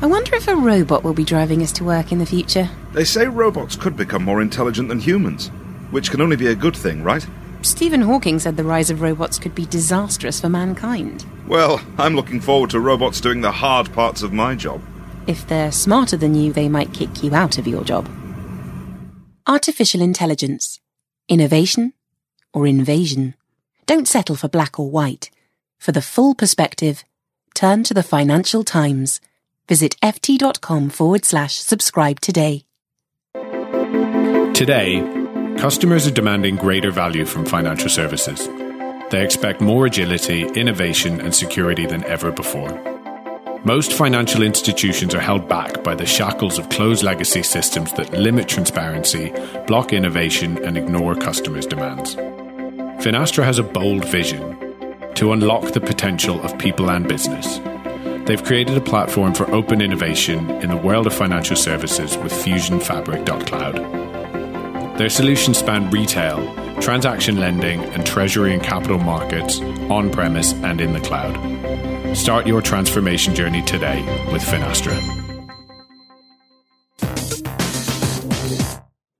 I wonder if a robot will be driving us to work in the future. They say robots could become more intelligent than humans, which can only be a good thing, right? Stephen Hawking said the rise of robots could be disastrous for mankind. Well, I'm looking forward to robots doing the hard parts of my job. If they're smarter than you, they might kick you out of your job. Artificial intelligence. Innovation or invasion? Don't settle for black or white. For the full perspective, turn to the Financial Times. Visit ft.com forward slash subscribe today. Today, customers are demanding greater value from financial services. They expect more agility, innovation, and security than ever before. Most financial institutions are held back by the shackles of closed legacy systems that limit transparency, block innovation, and ignore customers' demands. Finastra has a bold vision to unlock the potential of people and business. They've created a platform for open innovation in the world of financial services with fusion fabric dot cloud. Their solutions span retail, transaction lending, and treasury and capital markets on-premise and in the cloud. Start your transformation journey today with Finastra.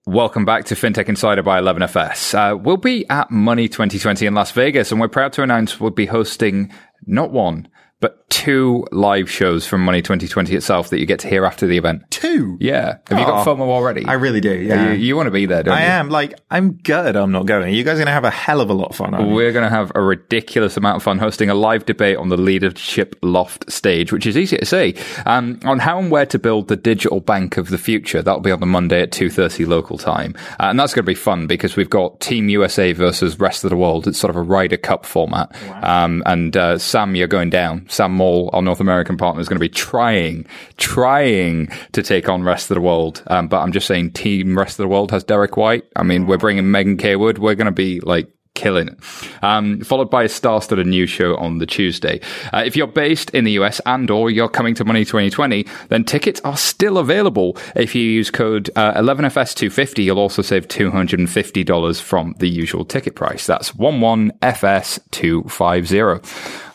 Welcome back to FinTech Insider by eleven F S. Uh, we'll be at Money twenty twenty in Las Vegas, and we're proud to announce we'll be hosting not one, but two live shows from Money twenty twenty itself that you get to hear after the event. Two? Yeah. Have Aww. You got FOMO already? I really do, yeah. You, you want to be there, don't I you? I am. Like, I'm gutted I'm not going. You guys are going to have a hell of a lot of fun, aren't you? We're going to have a ridiculous amount of fun hosting a live debate on the Leadership Loft stage, which is easy to see, um, on how and where to build the digital bank of the future. That'll be on the Monday at two thirty local time. Uh, and that's going to be fun because we've got Team U S A versus rest of the world. It's sort of a Ryder Cup format. Wow. Um, and uh, Sam, you're going down. Sam Moll, our North American partner, is going to be trying, trying to take on Rest of the World. Um, but I'm just saying Team Rest of the World has Derek White. I mean, we're bringing Megan Kaywood. We're going to be like, killing it. Um, followed by a star-studded news show on the Tuesday. Uh, if you're based in the U S and or you're coming to Money twenty twenty, then tickets are still available. If you use code uh, eleven F S two fifty, you'll also save two hundred fifty dollars from the usual ticket price. That's eleven F S two fifty. All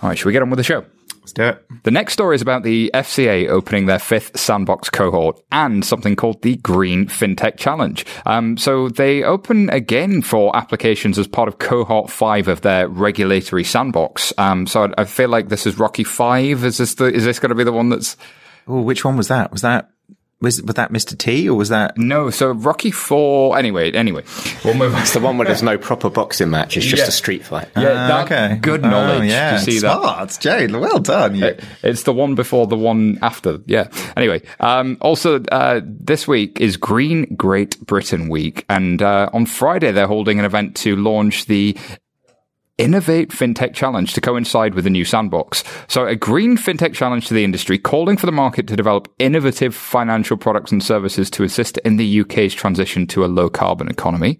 right, should we get on with the show? Let's do it. The next story is about the F C A opening their fifth sandbox cohort and something called the Green FinTech Challenge. Um, so they open again for applications as part of cohort five of their regulatory sandbox. Um, so I, I feel like this is Rocky Five. Is this the, is this going to be the one that's? Oh, which one was that? Was that? Was, was that Mister T or was that? No, so Rocky Four. Anyway, anyway. We'll move on. It's the one where there's no proper boxing match. It's just yeah. a street fight. Yeah, uh, that, okay. Good knowledge. Oh, yeah. You see Smart, that? Jade. Well done. You. It, it's the one before the one after. Yeah. Anyway, um, also, uh, this week is Green Great Britain Week. And uh, on Friday, they're holding an event to launch the Innovate FinTech Challenge to coincide with the new sandbox. So a green FinTech challenge to the industry calling for the market to develop innovative financial products and services to assist in the U K's transition to a low carbon economy.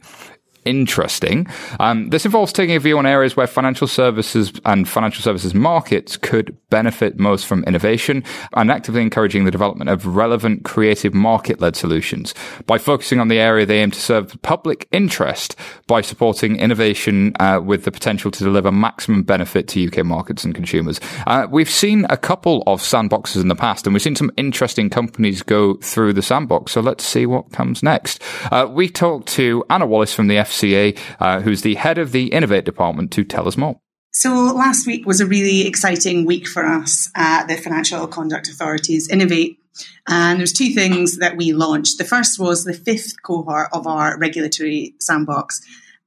Interesting. Um, this involves taking a view on areas where financial services and financial services markets could benefit most from innovation and actively encouraging the development of relevant, creative, market-led solutions. By focusing on the area, they aim to serve public interest by supporting innovation uh, with the potential to deliver maximum benefit to U K markets and consumers. Uh, we've seen a couple of sandboxes in the past, and we've seen some interesting companies go through the sandbox, so let's see what comes next. Uh, we talked to Anna Wallace from the F C A. F C A, uh, who's the head of the Innovate Department, to tell us more. So last week was a really exciting week for us at the Financial Conduct Authority's Innovate. And there's two things that we launched. The first was the fifth cohort of our regulatory sandbox.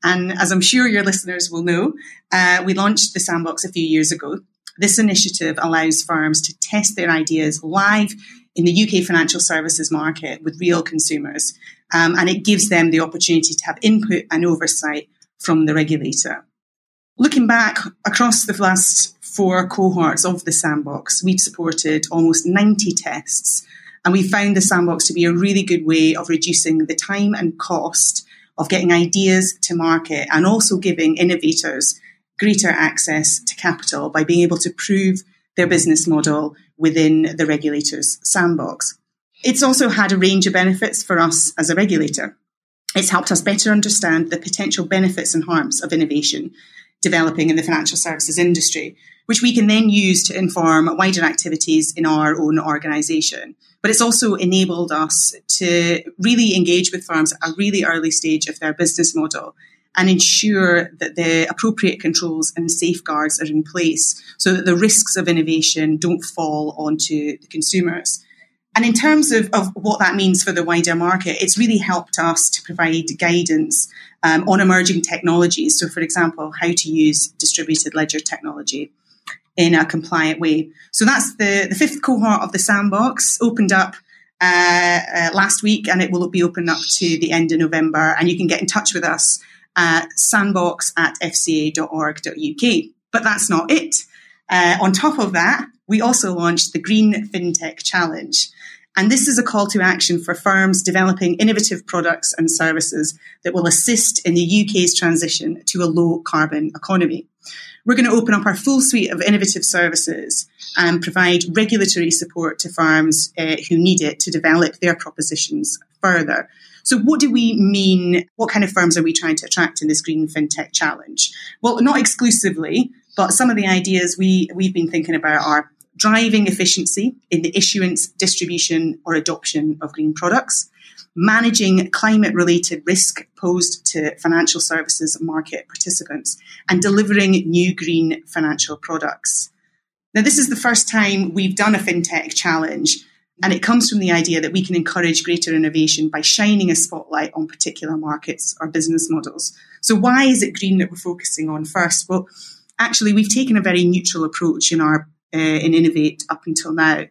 And as I'm sure your listeners will know, uh, we launched the sandbox a few years ago. This initiative allows firms to test their ideas live in the U K financial services market with real consumers, um, and it gives them the opportunity to have input and oversight from the regulator. Looking back across the last four cohorts of the sandbox, we've supported almost ninety tests, and we found the sandbox to be a really good way of reducing the time and cost of getting ideas to market and also giving innovators greater access to capital by being able to prove their business model within the regulator's sandbox. It's also had a range of benefits for us as a regulator. It's helped us better understand the potential benefits and harms of innovation developing in the financial services industry, which we can then use to inform wider activities in our own organisation. But it's also enabled us to really engage with firms at a really early stage of their business model and ensure that the appropriate controls and safeguards are in place so that the risks of innovation don't fall onto the consumers. And in terms of, of what that means for the wider market, it's really helped us to provide guidance um, on emerging technologies. So, for example, how to use distributed ledger technology in a compliant way. So that's the, the fifth cohort of the sandbox, opened up uh, uh, last week, and it will be open up to the end of November. And you can get in touch with us at sandbox at f c a dot org dot u k. But that's not it. Uh, on top of that, we also launched the Green FinTech Challenge. And this is a call to action for firms developing innovative products and services that will assist in the U K's transition to a low-carbon economy. We're going to open up our full suite of innovative services and provide regulatory support to firms uh, who need it to develop their propositions further. So what do we mean? What kind of firms are we trying to attract in this Green FinTech Challenge? Well, not exclusively, but some of the ideas we, we've been thinking about are driving efficiency in the issuance, distribution, or adoption of green products, managing climate-related risk posed to financial services market participants, and delivering new green financial products. Now, this is the first time we've done a FinTech Challenge, and it comes from the idea that we can encourage greater innovation by shining a spotlight on particular markets or business models. So why is it green that we're focusing on first? Well, actually, we've taken a very neutral approach in our uh, in Innovate up until now.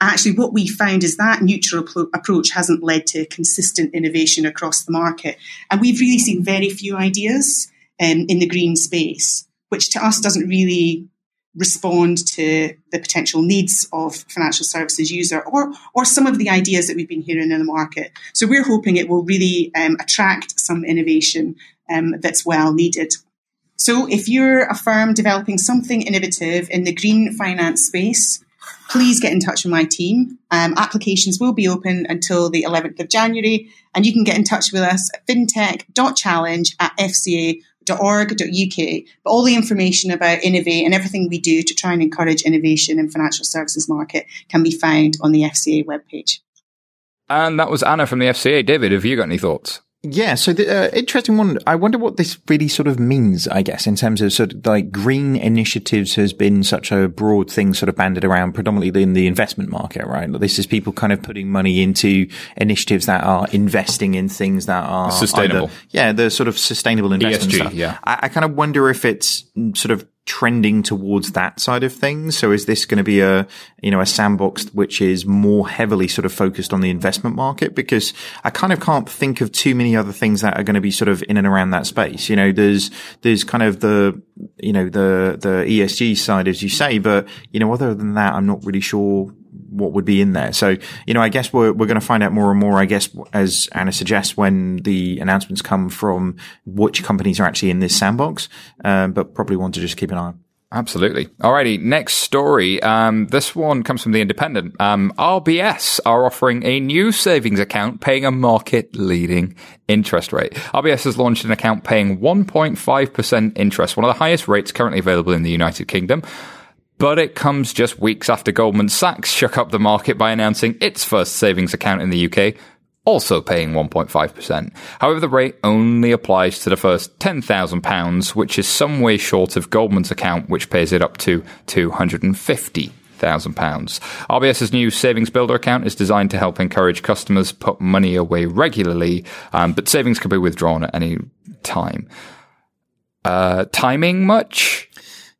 Actually, what we found is that neutral pl- approach hasn't led to consistent innovation across the market. And we've really seen very few ideas um, in the green space, which to us doesn't really respond to the potential needs of financial services user or or some of the ideas that we've been hearing in the market. So we're hoping it will really um, attract some innovation um, that's well needed. So if you're a firm developing something innovative in the green finance space, please get in touch with my team. Um, applications will be open until the eleventh of January, and you can get in touch with us at fintech.challenge at fca.org.uk. But all the information about Innovate and everything we do to try and encourage innovation in financial services market can be found on the F C A webpage. And that was Anna from the F C A. David, have you got any thoughts? Yeah, so the uh, interesting one. I wonder what this really sort of means, I guess, in terms of sort of like green initiatives has been such a broad thing sort of banded around predominantly in the investment market, right? This is people kind of putting money into initiatives that are investing in things that are sustainable. Either, yeah, the sort of sustainable investment E S G, stuff. Yeah. I, I kind of wonder if it's sort of trending towards that side of things. So is this going to be a, you know, a sandbox which is more heavily sort of focused on the investment market? Because I kind of can't think of too many other things that are going to be sort of in and around that space. You know, there's, there's kind of the, you know, the, the E S G side, as you say, but, you know, other than that, I'm not really sure what would be in there. So, you know, I guess we're, we're going to find out more and more, I guess, as Anna suggests, when the announcements come from which companies are actually in this sandbox, um, but probably want to just keep an eye on. Absolutely. Alrighty, next story. Um, this one comes from The Independent. Um, R B S are offering a new savings account paying a market-leading interest rate. R B S has launched an account paying one point five percent interest, one of the highest rates currently available in the United Kingdom. But it comes just weeks after Goldman Sachs shook up the market by announcing its first savings account in the U K, also paying one point five percent. However, the rate only applies to the first ten thousand pounds, which is some way short of Goldman's account, which pays it up to two hundred fifty thousand pounds. R B S's new Savings Builder account is designed to help encourage customers put money away regularly, um, but savings can be withdrawn at any time. Uh, timing much?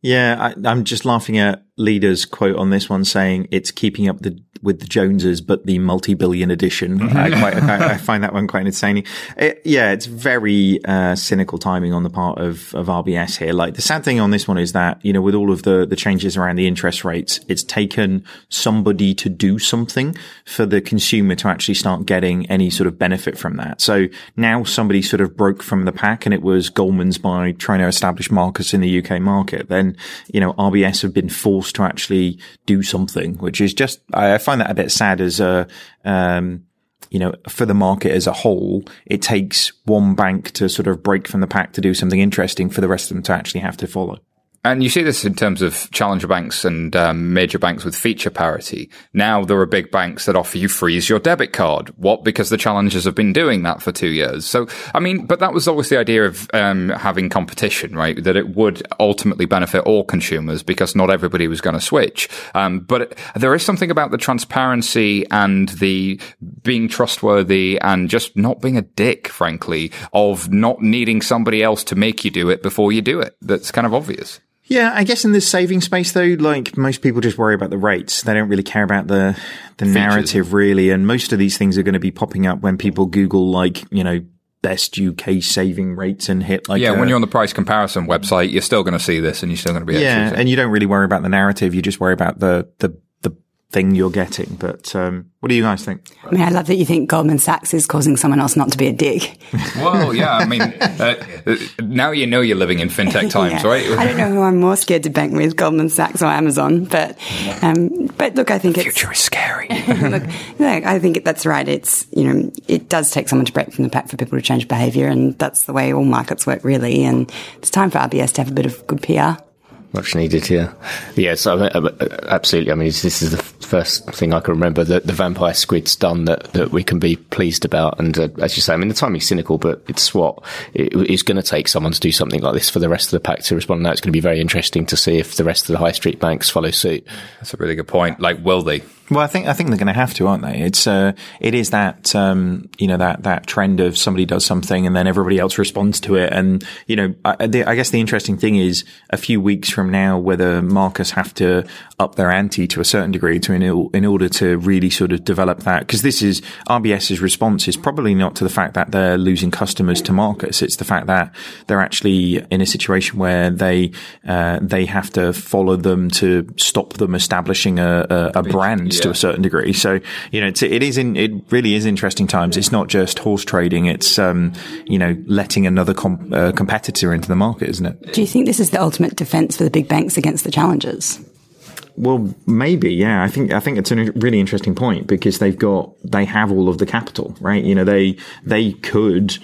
Yeah, I, I'm just laughing at Leda's quote on this one saying it's keeping up the, with the Joneses, but the multi-billion edition. I, quite, I, I find that one quite insane. It, yeah, it's very uh, cynical timing on the part of, of R B S here. Like the sad thing on this one is that, you know, with all of the, the changes around the interest rates, it's taken somebody to do something for the consumer to actually start getting any sort of benefit from that. So now somebody sort of broke from the pack, and it was Goldman's by trying to establish Marcus in the U K market. Then, you know, R B S have been forced to actually do something, which is just, I find that a bit sad as a, um, you know, for the market as a whole. It takes one bank to sort of break from the pack to do something interesting for the rest of them to actually have to follow. And you see this in terms of challenger banks and um, major banks with feature parity. Now there are big banks that offer you freeze your debit card. What? Because the challengers have been doing that for two years. So, I mean, but that was always the idea of um, having competition, right? That it would ultimately benefit all consumers because not everybody was going to switch. Um, but it, there is something about the transparency and the being trustworthy and just not being a dick, frankly, of not needing somebody else to make you do it before you do it. That's kind of obvious. Yeah, I guess in this saving space, though, like most people just worry about the rates. They don't really care about the the features. Narrative, really. And most of these things are going to be popping up when people Google, like, you know, best U K saving rates and hit like yeah, a, when you're on the price comparison website, you're still going to see this and you're still going to be yeah, able to. And you don't really worry about the narrative. You just worry about the the the thing you're getting. But um, what do you guys think? I mean, I love that you think Goldman Sachs is causing someone else not to be a dick. Well, yeah, I mean, uh, now you know you're living in fintech times, yeah. Right? I don't know who I'm more scared to bank with, Goldman Sachs or Amazon, but um, but look, I think the it's... The future is scary. look, look, I think that's right. It's, you know, it does take someone to break from the pack for people to change behaviour, and that's the way all markets work, really, and it's time for R B S to have a bit of good P R. Much needed here. Yes, I mean, absolutely. I mean, this is the first thing I can remember that the vampire squid's done that, that we can be pleased about. And uh, as you say, I mean, the timing's cynical, but it's what it, it's going to take someone to do something like this for the rest of the pack to respond. Now it's going to be very interesting to see if the rest of the high street banks follow suit. That's a really good point. Like, will they? Well, I think, I think they're going to have to, aren't they? It's, uh, it is that, um, you know, that, that trend of somebody does something and then everybody else responds to it. And, you know, I, the, I guess the interesting thing is a few weeks from now, whether Marcus have to up their ante to a certain degree to, in, in order to really sort of develop that. Cause this is, RBS's response is probably not to the fact that they're losing customers to Marcus. It's the fact that they're actually in a situation where they, uh, they have to follow them to stop them establishing a, a, a brand. Yeah. To a certain degree. So, you know, it's, it is in, it really is interesting times. It's not just horse trading. It's, um, you know, letting another com- uh, competitor into the market, isn't it? Do you think this is the ultimate defense for the big banks against the challengers? Well, maybe, yeah. I think I think it's a really interesting point because they've got, they have all of the capital, right? You know, they they could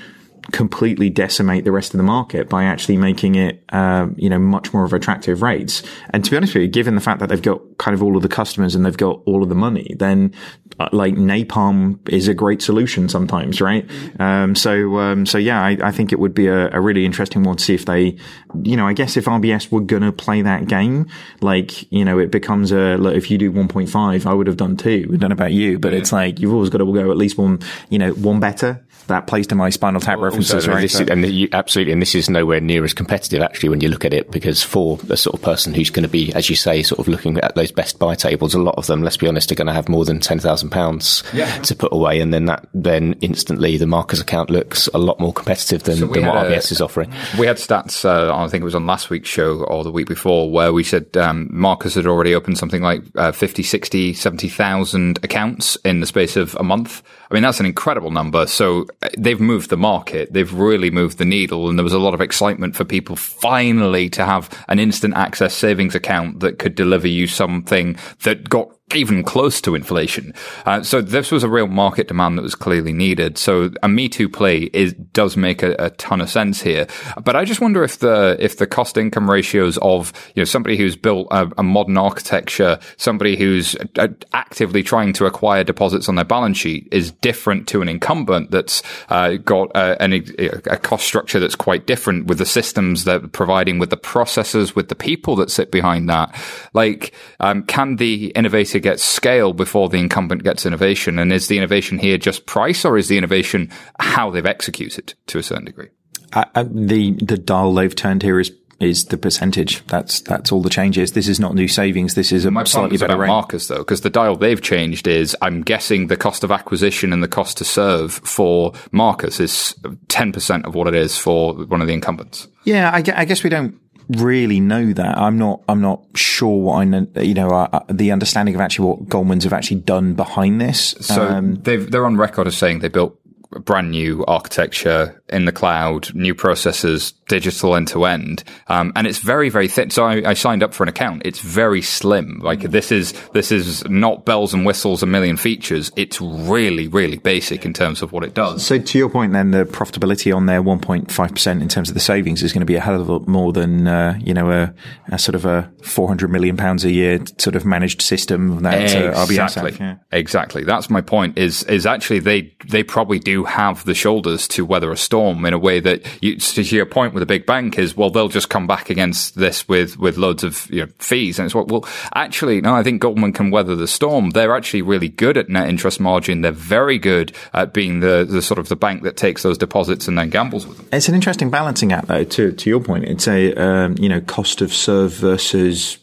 completely decimate the rest of the market by actually making it, uh, you know, much more of attractive rates. And to be honest with you, given the fact that they've got kind of all of the customers and they've got all of the money, then uh, like napalm is a great solution sometimes, right? Um, so, um, so yeah, I, I think it would be a, a really interesting one to see if they, you know, I guess if R B S were going to play that game, like, you know, it becomes a, like, if you do one point five, I would have done two. I don't know about you, but yeah. It's like, you've always got to go at least one, you know, one better. That plays to my Spinal Tap well, references, also, right? This is, and you, absolutely. And this is nowhere near as competitive, actually, when you look at it, because for the sort of person who's going to be, as you say, sort of looking at those best buy tables, a lot of them, let's be honest, are going to have more than ten thousand pounds yeah. to put away. And then that, then instantly the Marcus account looks a lot more competitive than, so than what a, R B S is offering. We had stats, uh, I think it was on last week's show or the week before, where we said um, Marcus had already opened something like uh, fifty, sixty, seventy thousand accounts in the space of a month. I mean, that's an incredible number. So they've moved the market. They've really moved the needle. And there was a lot of excitement for people finally to have an instant access savings account that could deliver you something that got even close to inflation. Uh, so this was a real market demand that was clearly needed. So a Me Too play is, does make a, a ton of sense here. But I just wonder if the, if the cost income ratios of, you know, somebody who's built a, a modern architecture, somebody who's uh, actively trying to acquire deposits on their balance sheet is different to an incumbent that's uh, got a, an, a cost structure that's quite different with the systems that they're providing, with the processes, with the people that sit behind that. Like, um, can the innovative get scale before the incumbent gets innovation? And is the innovation here just price, or is the innovation how they've executed to a certain degree? Uh, the the dial they've turned here is is the percentage. That's that's all the change is. This is not new savings. This is a My slightly better rate. Marcus, though, because the dial they've changed is, I'm guessing the cost of acquisition and the cost to serve for Marcus is ten percent of what it is for one of the incumbents. Yeah, I, I guess we don't really know that. I'm not, I'm not sure what I know, you know, uh, the understanding of actually what Goldman's have actually done behind this. So um, they've, they're on record as saying they built brand new architecture in the cloud, new processes, digital end to end. Um, and it's very, very thin. So I, I signed up for an account. It's very slim. Like this is, this is not bells and whistles, a million features. It's really, really basic in terms of what it does. So to your point, then the profitability on their one point five percent in terms of the savings is going to be a hell of a lot more than, uh, you know, a, a sort of a four hundred million pounds a year sort of managed system. That exactly. Uh, R B S yeah. Exactly. That's my point is, is actually they, they probably do have the shoulders to weather a storm in a way that you, to your point with a big bank is, well, they'll just come back against this with, with loads of, you know, fees. And it's what, well, actually, no, I think Goldman can weather the storm. They're actually really good at net interest margin. They're very good at being the, the sort of the bank that takes those deposits and then gambles with them. It's an interesting balancing act, though, to, to your point. It's a, um, you know, cost of serve versus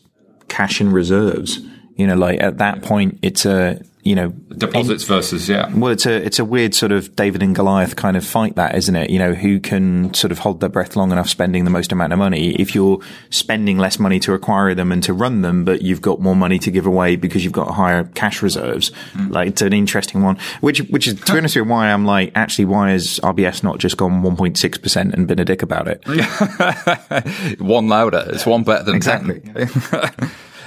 cash and reserves. You know, like at that point, it's a, you know, deposits in, versus, yeah. Well, it's a, it's a weird sort of David and Goliath kind of fight that, isn't it? You know, who can sort of hold their breath long enough spending the most amount of money? If you're spending less money to acquire them and to run them, but you've got more money to give away because you've got higher cash reserves, mm. like it's an interesting one, which, which is, to be honest with you, why I'm like, actually, why has R B S not just gone one point six percent and been a dick about it? One louder. It's one better than exactly. ten.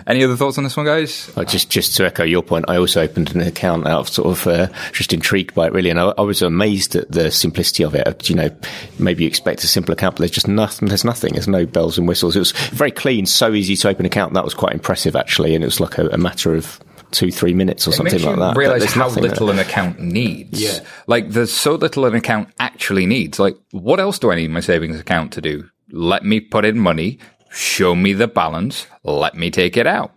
Any other thoughts on this one, guys? Oh, just just to echo your point, I also opened an account out of sort of uh, just intrigued by it, really, and I, I was amazed at the simplicity of it. You know, maybe you expect a simple account, but there's just nothing. There's nothing. There's no bells and whistles. It was very clean, so easy to open an account. And that was quite impressive, actually, and it was like a, a matter of two, three minutes or it something makes you like that. Realize how little that an account needs. Yeah, like there's so little an account actually needs. Like, what else do I need my savings account to do? Let me put in money. Show me the balance. Let me take it out.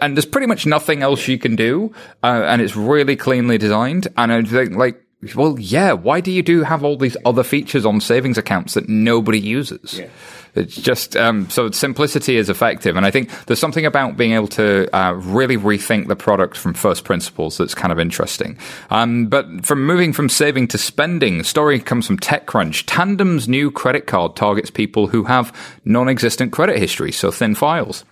And there's pretty much nothing else you can do. Uh, and it's really cleanly designed. And I think, like, well, yeah, why do you do have all these other features on savings accounts that nobody uses? Yeah. It's just, um, so simplicity is effective. And I think there's something about being able to uh, really rethink the product from first principles that's kind of interesting. Um, but from moving from saving to spending, the story comes from TechCrunch. Tandem's new credit card targets people who have non-existent credit history, so thin files.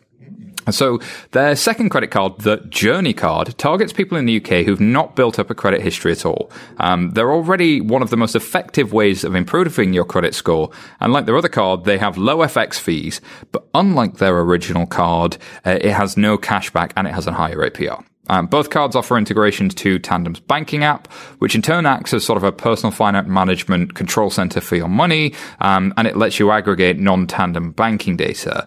So their second credit card, the Journey Card, targets people in the U K who've not built up a credit history at all. Um, they're already one of the most effective ways of improving your credit score. And like their other card, they have low F X fees. But unlike their original card, uh, it has no cashback and it has a higher A P R. Um, both cards offer integrations to Tandem's banking app, which in turn acts as sort of a personal finance management control center for your money. Um, and it lets you aggregate non-Tandem banking data.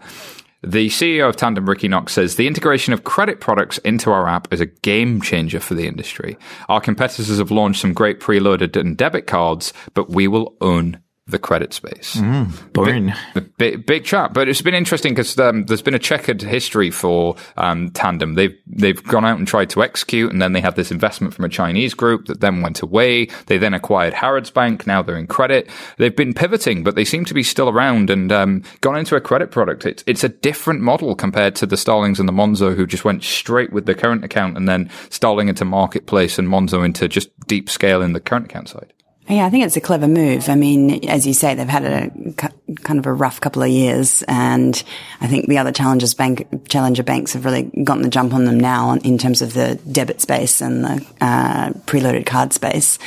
The C E O of Tandem, Ricky Knox, says the integration of credit products into our app is a game changer for the industry. Our competitors have launched some great preloaded and debit cards, but we will own the credit space. Mm, burn. Big, big, big chat. But it's been interesting because um, there's been a checkered history for um, Tandem. They've they've gone out and tried to execute, and then they had this investment from a Chinese group that then went away. They then acquired Harrods Bank. Now they're in credit. They've been pivoting, but they seem to be still around and um, gone into a credit product. It's, it's a different model compared to the Starlings and the Monzo, who just went straight with the current account, and then Starling into marketplace and Monzo into just deep scale in the current account side. Yeah, I think it's a clever move. I mean, as you say, they've had a cu- kind of a rough couple of years, and I think the other challengers bank, challenger banks have really gotten the jump on them now in terms of the debit space and the uh, preloaded card space.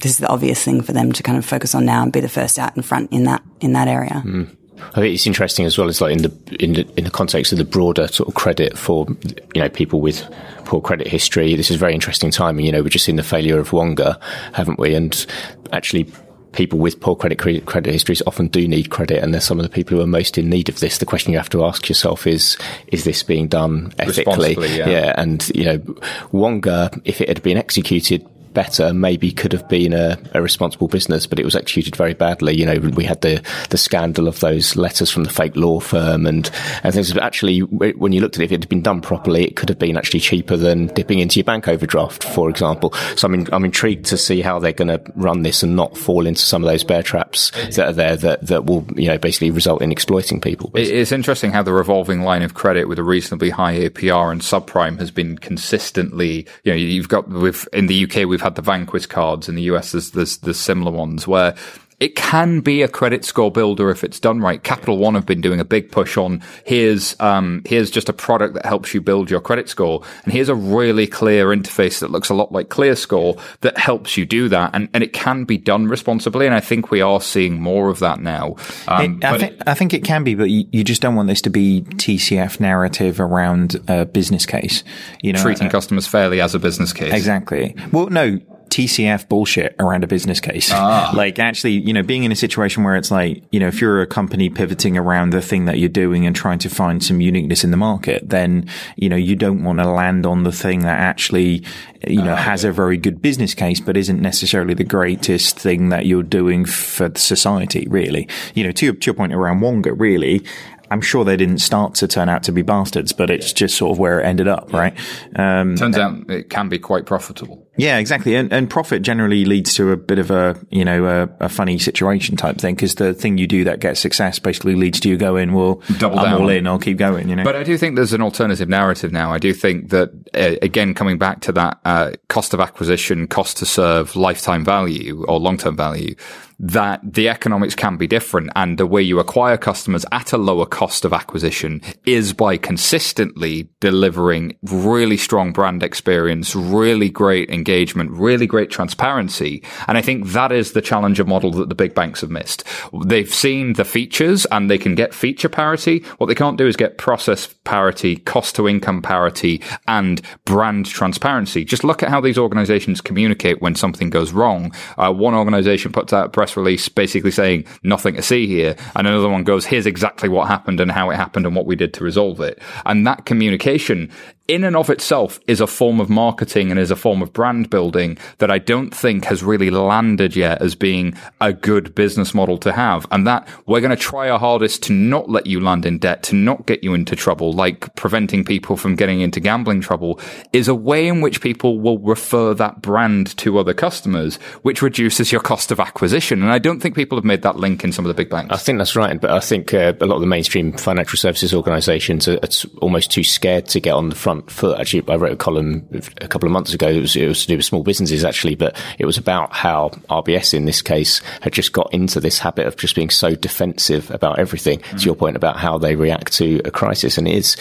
This is the obvious thing for them to kind of focus on now and be the first out in front in that in that area. Mm. I think it's interesting as well as like in the in the in the context of the broader sort of credit for, you know, people with poor credit history. This is very interesting timing. You know, we've just seen the failure of Wonga, haven't we? And actually, people with poor credit credit histories often do need credit, and they're some of the people who are most in need of this. The question you have to ask yourself is, is this being done ethically? Yeah. yeah, and you know, Wonga, if it had been executed better, maybe could have been a, a responsible business, but it was executed very badly. You know, we had the the scandal of those letters from the fake law firm and and things. But actually, when you looked at it, if it had been done properly, it could have been actually cheaper than dipping into your bank overdraft, for example. So I mean, I'm intrigued to see how they're going to run this and not fall into some of those bear traps that are there that that will, you know, basically result in exploiting people. Basically. It's interesting how the revolving line of credit with a reasonably high A P R and subprime has been consistently, you know, you've got with in the U K we've We've had the Vanquish cards in the U S. There's, there's, there's similar ones where it can be a credit score builder if it's done right. Capital One have been doing a big push on here's um here's just a product that helps you build your credit score, and here's a really clear interface that looks a lot like ClearScore that helps you do that, and, and it can be done responsibly. And I think we are seeing more of that now. Um, it, I, think, it, I think it can be, but you, you just don't want this to be T C F narrative around a business case. You know, treating uh, customers fairly as a business case. Exactly. Well, no. T C F bullshit around a business case. Ah. Like actually, you know, being in a situation where it's like, you know, if you're a company pivoting around the thing that you're doing and trying to find some uniqueness in the market, then, you know, you don't want to land on the thing that actually, you know, uh, has yeah. a very good business case, but isn't necessarily the greatest thing that you're doing for society, really. You know, to your, to your point around Wonga, really, I'm sure they didn't start to turn out to be bastards, but it's just sort of where it ended up, right? Um, Turns out it can be quite profitable. Yeah, exactly. And, and profit generally leads to a bit of a, you know, a, a funny situation type thing, because the thing you do that gets success basically leads to you going, well, Double I'm down. all in, I'll keep going, you know. But I do think there's an alternative narrative now. I do think that, uh, again, coming back to that uh, cost of acquisition, cost to serve, lifetime value or long-term value, that the economics can be different, and the way you acquire customers at a lower cost of acquisition is by consistently delivering really strong brand experience, really great engagement, really great transparency. And I think that is the challenger model that the big banks have missed. They've seen the features and they can get feature parity. What they can't do is get process parity, cost to income parity, and brand transparency. Just look at how these organizations communicate when something goes wrong. Uh, one organization puts out a press release basically saying nothing to see here, and another one goes, here's exactly what happened and how it happened and what we did to resolve it. And that communication in and of itself is a form of marketing and is a form of brand building that I don't think has really landed yet as being a good business model to have. And that we're going to try our hardest to not let you land in debt, to not get you into trouble, like preventing people from getting into gambling trouble, is a way in which people will refer that brand to other customers, which reduces your cost of acquisition. And I don't think people have made that link in some of the big banks. I think that's right. But I think uh, a lot of the mainstream financial services organizations are, are almost too scared to get on the front foot. Actually, I wrote a column a couple of months ago. It was, it was to do with small businesses, actually, but it was about how R B S in this case had just got into this habit of just being so defensive about everything. Mm-hmm. To your point about how they react to a crisis, and it is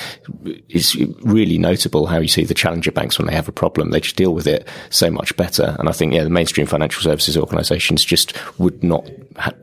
it's really notable how you see the challenger banks when they have a problem, they just deal with it so much better. And I think yeah, the mainstream financial services organisations just would not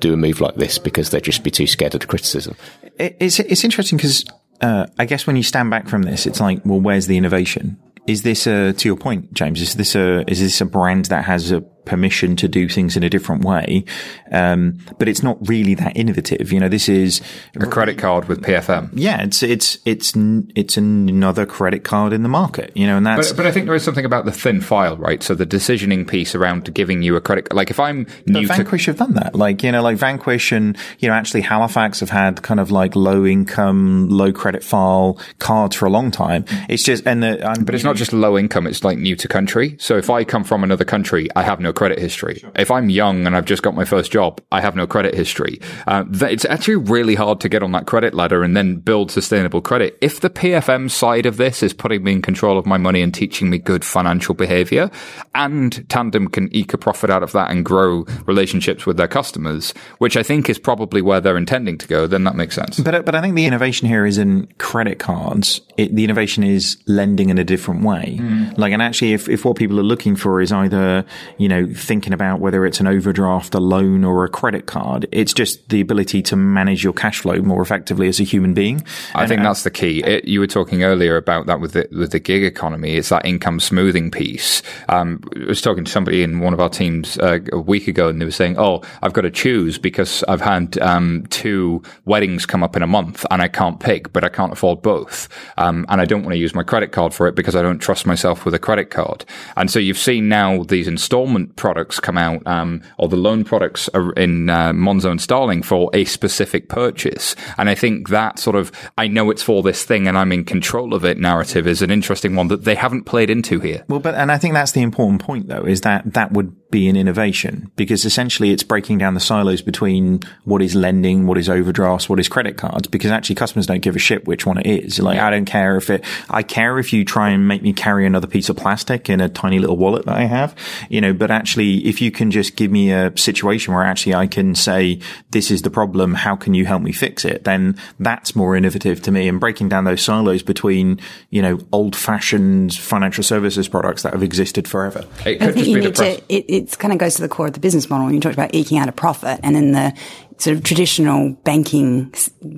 do a move like this because they'd just be too scared of the criticism. It's it's interesting because. Uh, I guess when you stand back from this, it's like, well, where's the innovation? Is this a, to your point, James, is this a, is this a brand that has a permission to do things in a different way. Um, but it's not really that innovative. You know, this is a credit card with P F M. Yeah. It's, it's, it's, it's another credit card in the market, you know, and that's, but, but I think there is something about the thin file, right? So the decisioning piece around giving you a credit, like if I'm new but Vanquish to- have done that, like, you know, like Vanquish and, you know, actually Halifax have had kind of like low income, low credit file cards for a long time. It's just, and the, I'm, but it's not just low income. It's like new to country. So if I come from another country, I have no credit history. Sure. If I'm young and I've just got my first job, I have no credit history. Uh, th- it's actually really hard to get on that credit ladder and then build sustainable credit. If the P F M side of this is putting me in control of my money and teaching me good financial behavior, and Tandem can eke a profit out of that and grow relationships with their customers, which I think is probably where they're intending to go, then that makes sense. But but I think the innovation here is in credit cards. It, the innovation is lending in a different way. Mm. Like, and actually, if, if what people are looking for is either, you know, thinking about whether it's an overdraft, a loan, or a credit card, it's just the ability to manage your cash flow more effectively as a human being. I and, think that's the key. It, you were talking earlier about that with the, with the gig economy. It's that income smoothing piece. Um, I was talking to somebody in one of our teams uh, a week ago, and they were saying, oh, I've got to choose because I've had um, two weddings come up in a month and I can't pick, but I can't afford both. Um, and I don't want to use my credit card for it because I don't trust myself with a credit card. And so you've seen now these installment products come out, um, or the loan products are in uh, Monzo and Starling for a specific purchase. And I think that sort of, I know it's for this thing and I'm in control of it narrative is an interesting one that they haven't played into here. Well, but, and I think that's the important point though, is that that would be an innovation, because essentially it's breaking down the silos between what is lending, what is overdrafts, what is credit cards, because actually customers don't give a shit which one it is. Like, I don't care if it, I care if you try and make me carry another piece of plastic in a tiny little wallet that I have, you know, but actually if you can just give me a situation where actually I can say, this is the problem, how can you help me fix it? Then that's more innovative to me, and breaking down those silos between, you know, old fashioned financial services products that have existed forever. It could just be the press- to, it, it, It kind of goes to the core of the business model. You talked about eking out a profit, and in the sort of traditional banking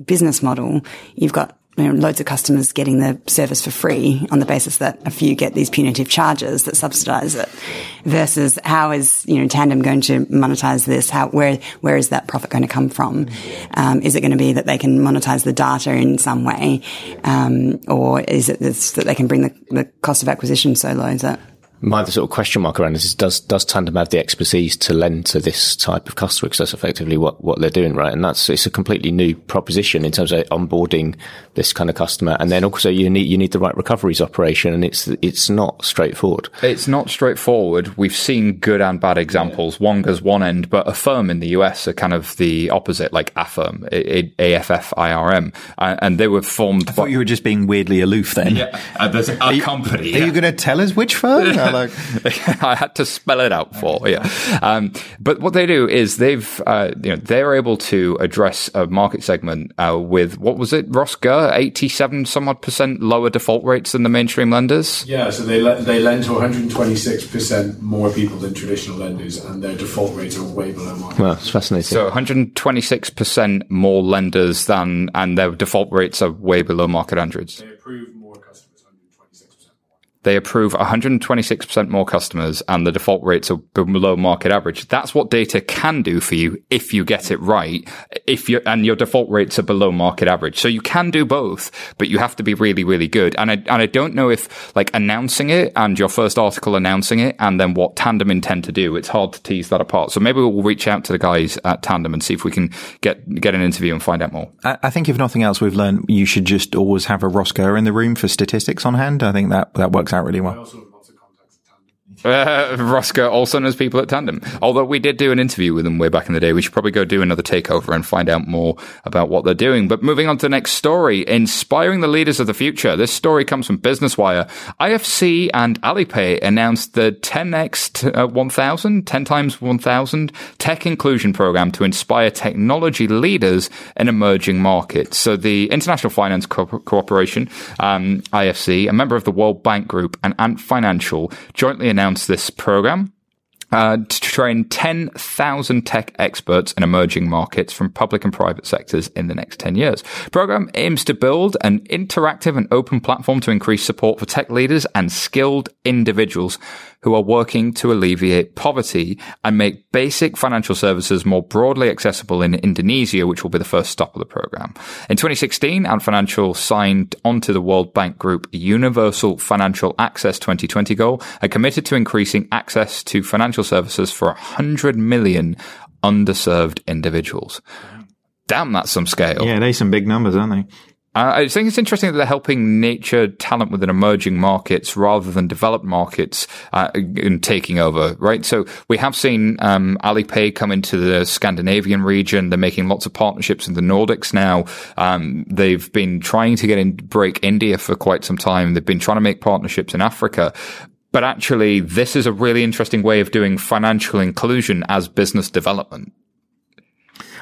business model, you've got, you know, loads of customers getting the service for free on the basis that a few get these punitive charges that subsidize it. Versus, how is, you know, Tandem going to monetize this? How, where, where is that profit going to come from? Um, is it going to be that they can monetize the data in some way? Um, or is it this, that they can bring the, the cost of acquisition so low that? My sort of question mark around this is, does, does Tandem have the expertise to lend to this type of customer? Because that's effectively what, what they're doing, right? And that's, it's a completely new proposition in terms of onboarding this kind of customer. And then also you need, you need the right recoveries operation, and it's, it's not straightforward. It's not straightforward. We've seen good and bad examples. Wonga's one end, but Affirm in the U S are kind of the opposite, like Affirm, A F F I R M. Uh, and they were formed. I thought by- you were just being weirdly aloof then. Yeah. Uh, there's a are company. You, yeah. Are you going to tell us which firm? I had to spell it out for yeah. Um, but what they do is they've, uh, you know, they're able to address a market segment uh, with, what was it, Rosca, eighty-seven some odd percent lower default rates than the mainstream lenders. Yeah, so they le- they lend to one hundred twenty-six percent more people than traditional lenders, and their default rates are way below market. Well, it's fascinating. So one hundred twenty-six percent more lenders than, and their default rates are way below market hundreds. They approve more customers. They approve one hundred twenty-six percent more customers, and the default rates are below market average. That's what data can do for you if you get it right, if you and your default rates are below market average. So you can do both, but you have to be really, really good. And I, and I don't know if, like, announcing it and your first article announcing it and then what Tandem intend to do, it's hard to tease that apart. So maybe we'll reach out to the guys at Tandem and see if we can get, get an interview and find out more. I, I think if nothing else, we've learned you should just always have a Roscoe in the room for statistics on hand. I think that, that works out really well. I also have lots of contacts at Tandem. Uh, Rosca also knows people at Tandem. Although we did do an interview with them way back in the day. We should probably go do another takeover and find out more about what they're doing. But moving on to the next story, inspiring the leaders of the future. This story comes from Business Wire. I F C and Alipay announced the ten X one thousand, ten times one thousand tech inclusion program to inspire technology leaders in emerging markets. So the International Finance Co- Corporation, um, I F C, a member of the World Bank Group, and Ant Financial jointly announced this program. Uh, to train ten thousand tech experts in emerging markets from public and private sectors in the next ten years. The program aims to build an interactive and open platform to increase support for tech leaders and skilled individuals who are working to alleviate poverty and make basic financial services more broadly accessible in Indonesia, which will be the first stop of the program. In twenty sixteen, Ant Financial signed onto the World Bank Group Universal Financial Access twenty twenty goal and committed to increasing access to financial services for one hundred million underserved individuals. Damn, that's some scale. Yeah, they're some big numbers, aren't they? Uh, I think it's interesting that they're helping nature talent within emerging markets rather than developed markets uh, in taking over, right? So we have seen um, Alipay come into the Scandinavian region. They're making lots of partnerships in the Nordics now. Um, they've been trying to get in, break India for quite some time. They've been trying to make partnerships in Africa. But actually, this is a really interesting way of doing financial inclusion as business development.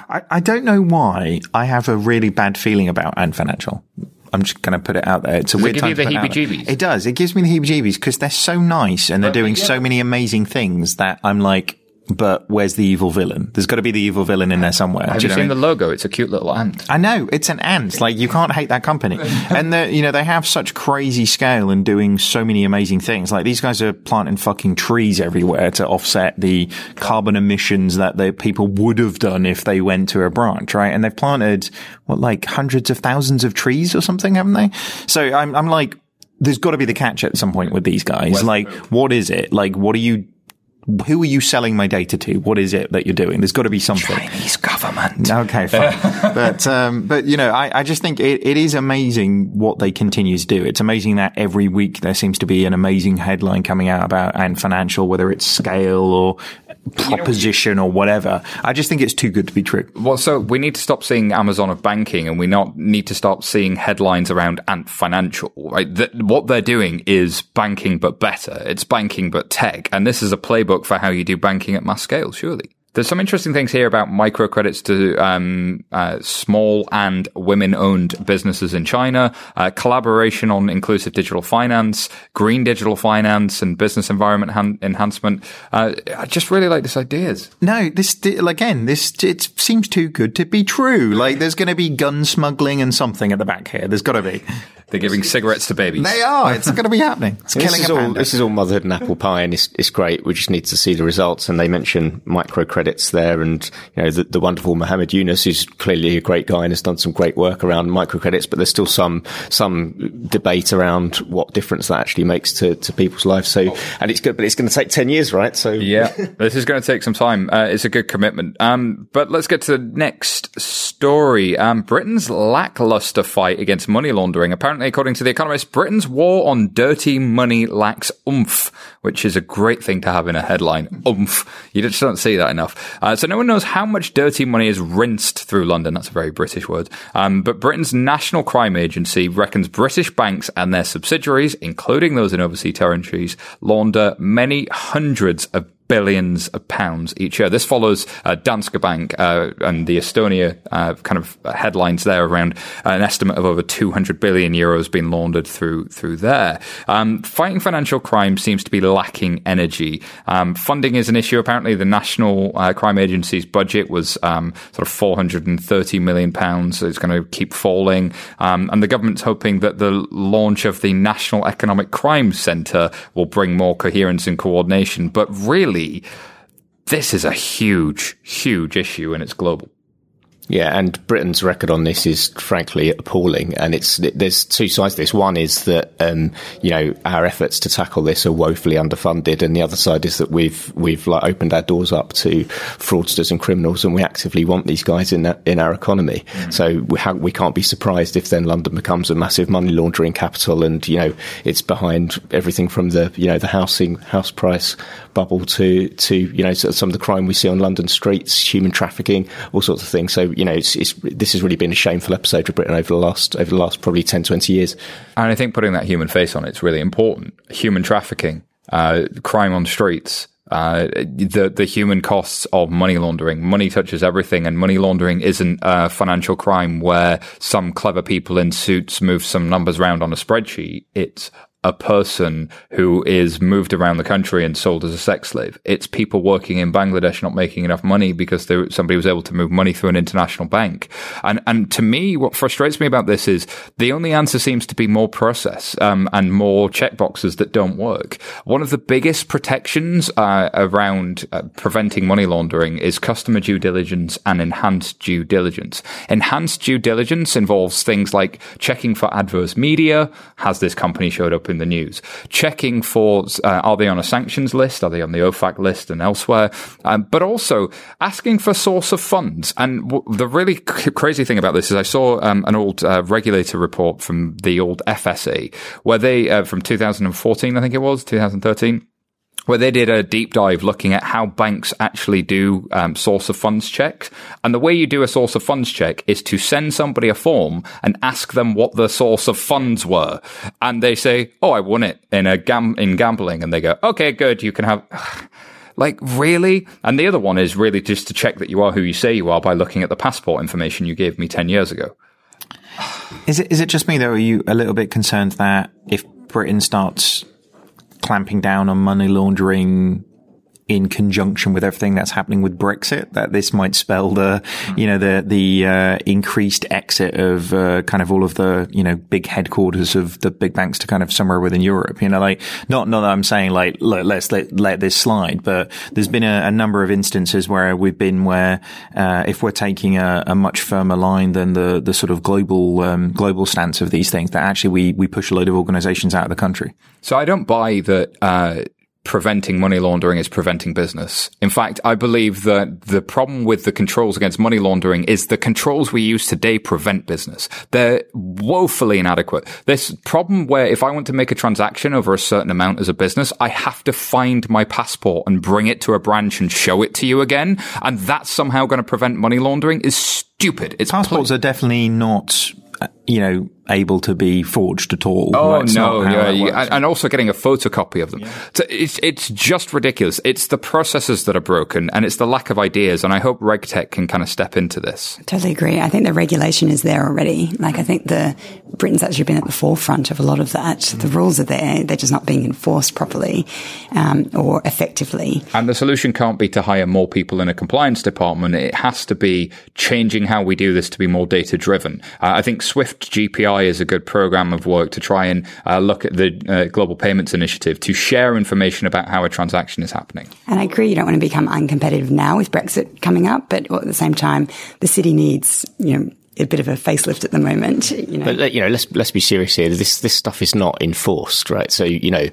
I, I don't know why I have a really bad feeling about Ant Financial. I'm just going to put it out there. It's a weird time to put it out there. Does it give you the heebie-jeebies? It does. It gives me the heebie-jeebies because they're so nice and they're doing so many amazing things that I'm like, but where's the evil villain? There's got to be the evil villain in there somewhere. Have you seen the logo? It's a cute little ant. I know. It's an ant. Like, you can't hate that company. And, you know, they have such crazy scale and doing so many amazing things. Like, these guys are planting fucking trees everywhere to offset the carbon emissions that the people would have done if they went to a branch, right? And they've planted, what, like hundreds of thousands of trees or something, haven't they? So I'm, I'm like, there's got to be the catch at some point with these guys. Like, what is it? Like, what are you... Who are you selling my data to? What is it that you're doing? There's got to be something. Chinese government. Okay, fine. but, um, but, you know, I, I just think it, it is amazing what they continue to do. It's amazing that every week there seems to be an amazing headline coming out about Ant Financial, whether it's scale or proposition you know, or whatever. I just think it's too good to be true. Well, so we need to stop seeing Amazon of banking, and we not need to stop seeing headlines around Ant Financial. Right? The, what they're doing is banking but better. It's banking but tech, and this is a playbook for how you do banking at mass scale. Surely, there's some interesting things here about microcredits to um, uh, small and women-owned businesses in China, uh, collaboration on inclusive digital finance, green digital finance, and business environment han- enhancement. Uh, I just really like these ideas. No, this again, this it seems too good to be true. Like, there's going to be gun smuggling and something at the back here. There's got to be. They're giving cigarettes to babies. They are. It's going to be happening. It's killing a panda. This is all motherhood and apple pie, and it's, it's great. We just need to see the results. And they mention microcredits there, and you know the, the wonderful Mohammed Yunus, who's clearly a great guy and has done some great work around microcredits. But there's still some some debate around what difference that actually makes to, to people's lives. So, and it's good, but it's going to take ten years, right? So, yeah, this is going to take some time. Uh, it's a good commitment. Um, but let's get to the next story. Um, Britain's lackluster fight against money laundering. Apparently, according to The Economist, Britain's war on dirty money lacks oomph, which is a great thing to have in a headline. Oomph. You just don't see that enough. Uh, so no one knows how much dirty money is rinsed through London. That's a very British word. Um, but Britain's National Crime Agency reckons British banks and their subsidiaries, including those in overseas territories, launder many hundreds of billions of pounds each year. This follows uh, Danske Bank uh, and the Estonia uh, kind of headlines there around an estimate of over two hundred billion euros being laundered through through there. Um, fighting financial crime seems to be lacking energy. Um, funding is an issue. Apparently, the National uh, Crime Agency's budget was um, sort of four hundred thirty million pounds. So it's going to keep falling. Um, and the government's hoping that the launch of the National Economic Crime Centre will bring more coherence and coordination. But really, this is a huge, huge issue, and it's global. Yeah, and Britain's record on this is frankly appalling. And it's there's two sides to this. One is that um, you know our efforts to tackle this are woefully underfunded, and the other side is that we've we've like opened our doors up to fraudsters and criminals, and we actively want these guys in our, in our economy. Mm-hmm. So we ha- we can't be surprised if then London becomes a massive money laundering capital, and you know it's behind everything from the you know the housing house price bubble to to you know some of the crime we see on London streets, human trafficking, all sorts of things. So, you know, it's, it's, this has really been a shameful episode of Britain over the last over the last probably ten, twenty years. And I think putting that human face on it's really important. Human trafficking, uh, crime on streets, uh, the the human costs of money laundering. Money touches everything, and money laundering isn't a financial crime where some clever people in suits move some numbers around on a spreadsheet. It's a person who is moved around the country and sold as a sex slave. It's people working in Bangladesh not making enough money because they, somebody was able to move money through an international bank. And and to me, what frustrates me about this is the only answer seems to be more process um, and more checkboxes that don't work. One of the biggest protections uh, around uh, preventing money laundering is customer due diligence and enhanced due diligence. Enhanced due diligence involves things like checking for adverse media. Has this company showed up in the news? Checking for uh, are they on a sanctions list? Are they on the O F A C list and elsewhere? Um, but also asking for source of funds. And w- the really c- crazy thing about this is I saw um, an old uh, regulator report from the old F S A where they uh, from two thousand fourteen, I think it was two thousand thirteen. Where they did a deep dive looking at how banks actually do um, source of funds checks. And the way you do a source of funds check is to send somebody a form and ask them what the source of funds were. And they say, oh, I won it in a gam- in gambling. And they go, okay, good, you can have... Like, really? And the other one is really just to check that you are who you say you are by looking at the passport information you gave me ten years ago. Is it is it just me, though? Are you a little bit concerned that if Britain starts clamping down on money laundering in conjunction with everything that's happening with Brexit, that this might spell the, you know, the, the, uh, increased exit of, uh, kind of all of the, you know, big headquarters of the big banks to kind of somewhere within Europe? You know, like, not, not that I'm saying like, look, let's let, let this slide, but there's been a, a number of instances where we've been where, uh, if we're taking a, a much firmer line than the, the sort of global, um, global stance of these things, that actually we, we push a load of organizations out of the country. So I don't buy that, uh, preventing money laundering is preventing business. In fact, I believe that the problem with the controls against money laundering is the controls we use today prevent business. They're woefully inadequate. This problem where if I want to make a transaction over a certain amount as a business, I have to find my passport and bring it to a branch and show it to you again, and that's somehow going to prevent money laundering is stupid. It's Passports pl- are definitely not... you know, able to be forged at all. Oh, that's no. Yeah, yeah. And also getting a photocopy of them. Yeah. So it's, it's just ridiculous. It's the processes that are broken and it's the lack of ideas. And I hope RegTech can kind of step into this. I totally agree. I think the regulation is there already. Like, I think the Britain's actually been at the forefront of a lot of that. Mm. The rules are there. They're just not being enforced properly um, or effectively. And the solution can't be to hire more people in a compliance department. It has to be changing how we do this to be more data driven. Uh, I think Swift G P I is a good program of work to try and uh, look at the uh, Global Payments Initiative to share information about how a transaction is happening. And I agree, you don't want to become uncompetitive now with Brexit coming up, but at the same time, the city needs, you know, a bit of a facelift at the moment. You know, but, you know, let's let's be serious here. This this stuff is not enforced, right? So, you know,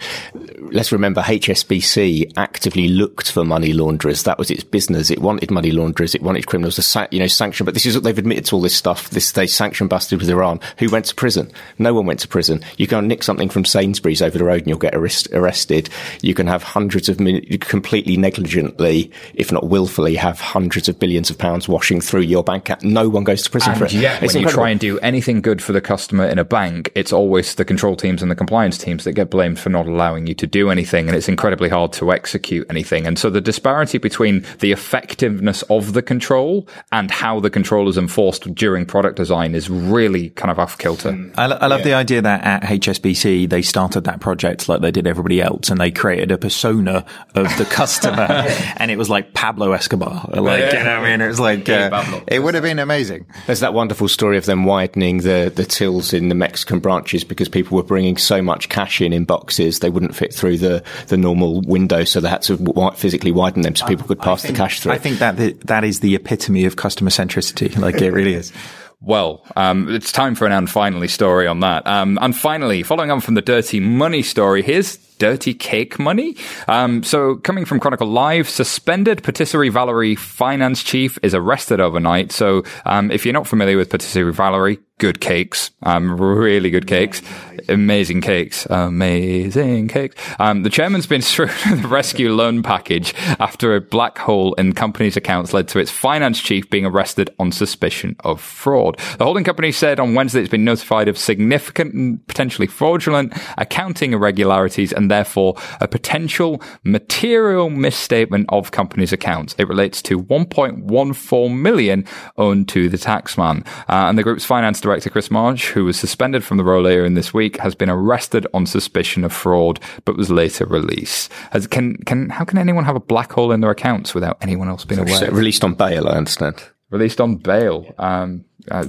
let's remember H S B C actively looked for money launderers. That was its business. It wanted money launderers. It wanted criminals to, sa- you know, sanction. But this is what they've admitted to all this stuff. This they sanctioned busted with Iran. Who went to prison? No one went to prison. You can nick something from Sainsbury's over the road and you'll get arrest- arrested. You can have hundreds of min- completely negligently, if not willfully, have hundreds of billions of pounds washing through your bank account. No one goes to prison and- for it. Yeah, when incredible. You try and do anything good for the customer in a bank, it's always the control teams and the compliance teams that get blamed for not allowing you to do anything, and it's incredibly hard to execute anything. And so the disparity between the effectiveness of the control and how the control is enforced during product design is really kind of off-kilter. I, lo- I love yeah. the idea that at H S B C, they started that project like they did everybody else, and they created a persona of the customer, and it was like Pablo Escobar. Like, yeah. You know what I mean? It was like, yeah, uh, it would have been amazing. There's that one wonderful story of them widening the the tills in the Mexican branches because people were bringing so much cash in in boxes they wouldn't fit through the the normal window, so they had to w- physically widen them so people could pass think, the cash through. I think that the, that is the epitome of customer centricity. Like, it really is. Well, um, it's time for an and finally story on that. Um, and finally, following on from the dirty money story, here's dirty cake money. Um, so coming from Chronicle Live, suspended Patisserie Valerie finance chief is arrested overnight. So um, if you're not familiar with Patisserie Valerie, good cakes, um, really good cakes, amazing cakes, amazing cakes. Um, the chairman's been through the rescue loan package after a black hole in the company's accounts led to its finance chief being arrested on suspicion of fraud. The holding company said on Wednesday it's been notified of significant and potentially fraudulent accounting irregularities and therefore a potential material misstatement of company's accounts. It relates to one point one four million owed to the taxman. Uh, and the group's finance director director Chris March, who was suspended from the role earlier in this week, has been arrested on suspicion of fraud, but was later released. As can can how can anyone have a black hole in their accounts without anyone else being aware? Released on bail, I understand. Released on bail. Um, uh,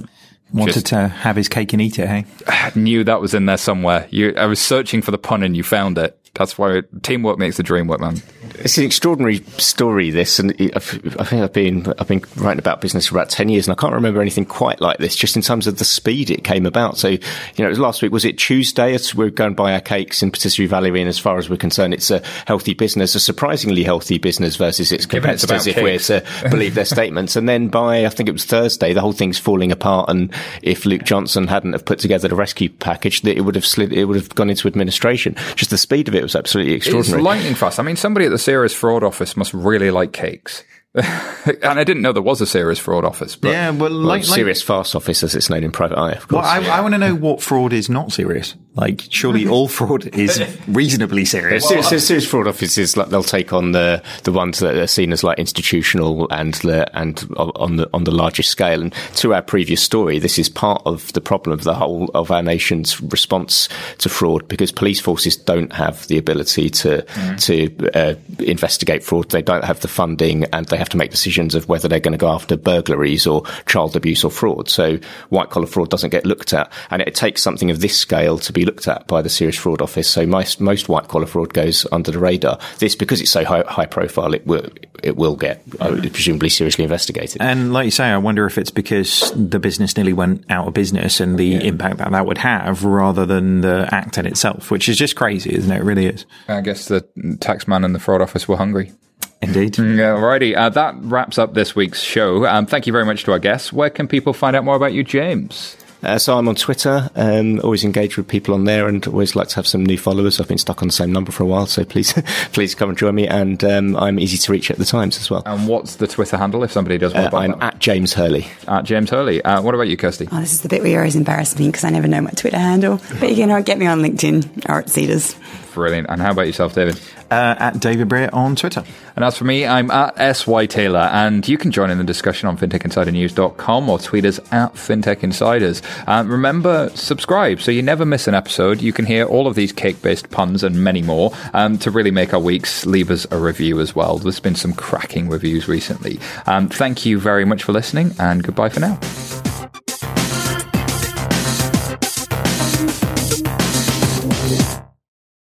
Wanted to have his cake and eat it, hey? I knew that was in there somewhere. You, I was searching for the pun and you found it. That's why it, teamwork makes the dream work, man. It's an extraordinary story, this. And I've, I think I've been I've been writing about business for about ten years, and I can't remember anything quite like this, just in terms of the speed it came about. So, you know, it was last week, was it Tuesday? As we were going to buy our cakes in Patisserie Valerie, and as far as we're concerned, it's a healthy business, a surprisingly healthy business versus its competitors, if we're to believe their statements. And then by, I think it was Thursday, the whole thing's falling apart, and if Luke Johnson hadn't have put together the rescue package, that it would have slid, it would have gone into administration. Just the speed of it was absolutely extraordinary. It's lightning fast. I mean, somebody at the Serious Fraud Office must really like cakes. And I didn't know there was a Serious Fraud Office. But yeah, well, like, well Serious like, Farce Office, as it's known in private eye, of course. Well, I, I want to know what fraud is not serious. Like, surely all fraud is reasonably serious. Well, so, Serious Fraud Office is like they'll take on the the ones that are seen as like institutional and the, and on the on the largest scale. And to our previous story, this is part of the problem of the whole of our nation's response to fraud, because police forces don't have the ability to mm. to uh, investigate fraud. They don't have the funding, and they have to make decisions of whether they're going to go after burglaries or child abuse or fraud. So white collar fraud doesn't get looked at, and it takes something of this scale to be looked at by the Serious Fraud Office. So most, most white collar fraud goes under the radar. This, because it's so high, high profile, it will it will get mm-hmm. presumably seriously investigated. And like you say, I wonder if it's because the business nearly went out of business and the yeah. impact that that would have, rather than the act in itself, which is just crazy, isn't it? It really is. I guess the taxman and the fraud office were hungry. Indeed. Alrighty, uh, that wraps up this week's show. Um, thank you very much to our guests. Where can people find out more about you, James? Uh, so I'm on Twitter, um, always engage with people on there, and always like to have some new followers. I've been stuck on the same number for a while, so please please come and join me. And um, I'm easy to reach at the Times as well. And what's the Twitter handle if somebody does want uh, to buy I'm that? At James Hurley. At James Hurley. Uh, what about you, Kirsty? Oh, this is the bit where you always embarrass me because I never know my Twitter handle. But you can get me on LinkedIn or at Cedars. Brilliant. And how about yourself, David? Uh, at David Breer on Twitter. And as for me, I'm at S Y Taylor, and you can join in the discussion on fintech insider news dot com or tweet us at fintechinsiders. Um, remember, subscribe so you never miss an episode. You can hear all of these cake-based puns and many more. Um, to really make our weeks, leave us a review as well. There's been some cracking reviews recently. Um, thank you very much for listening, and goodbye for now.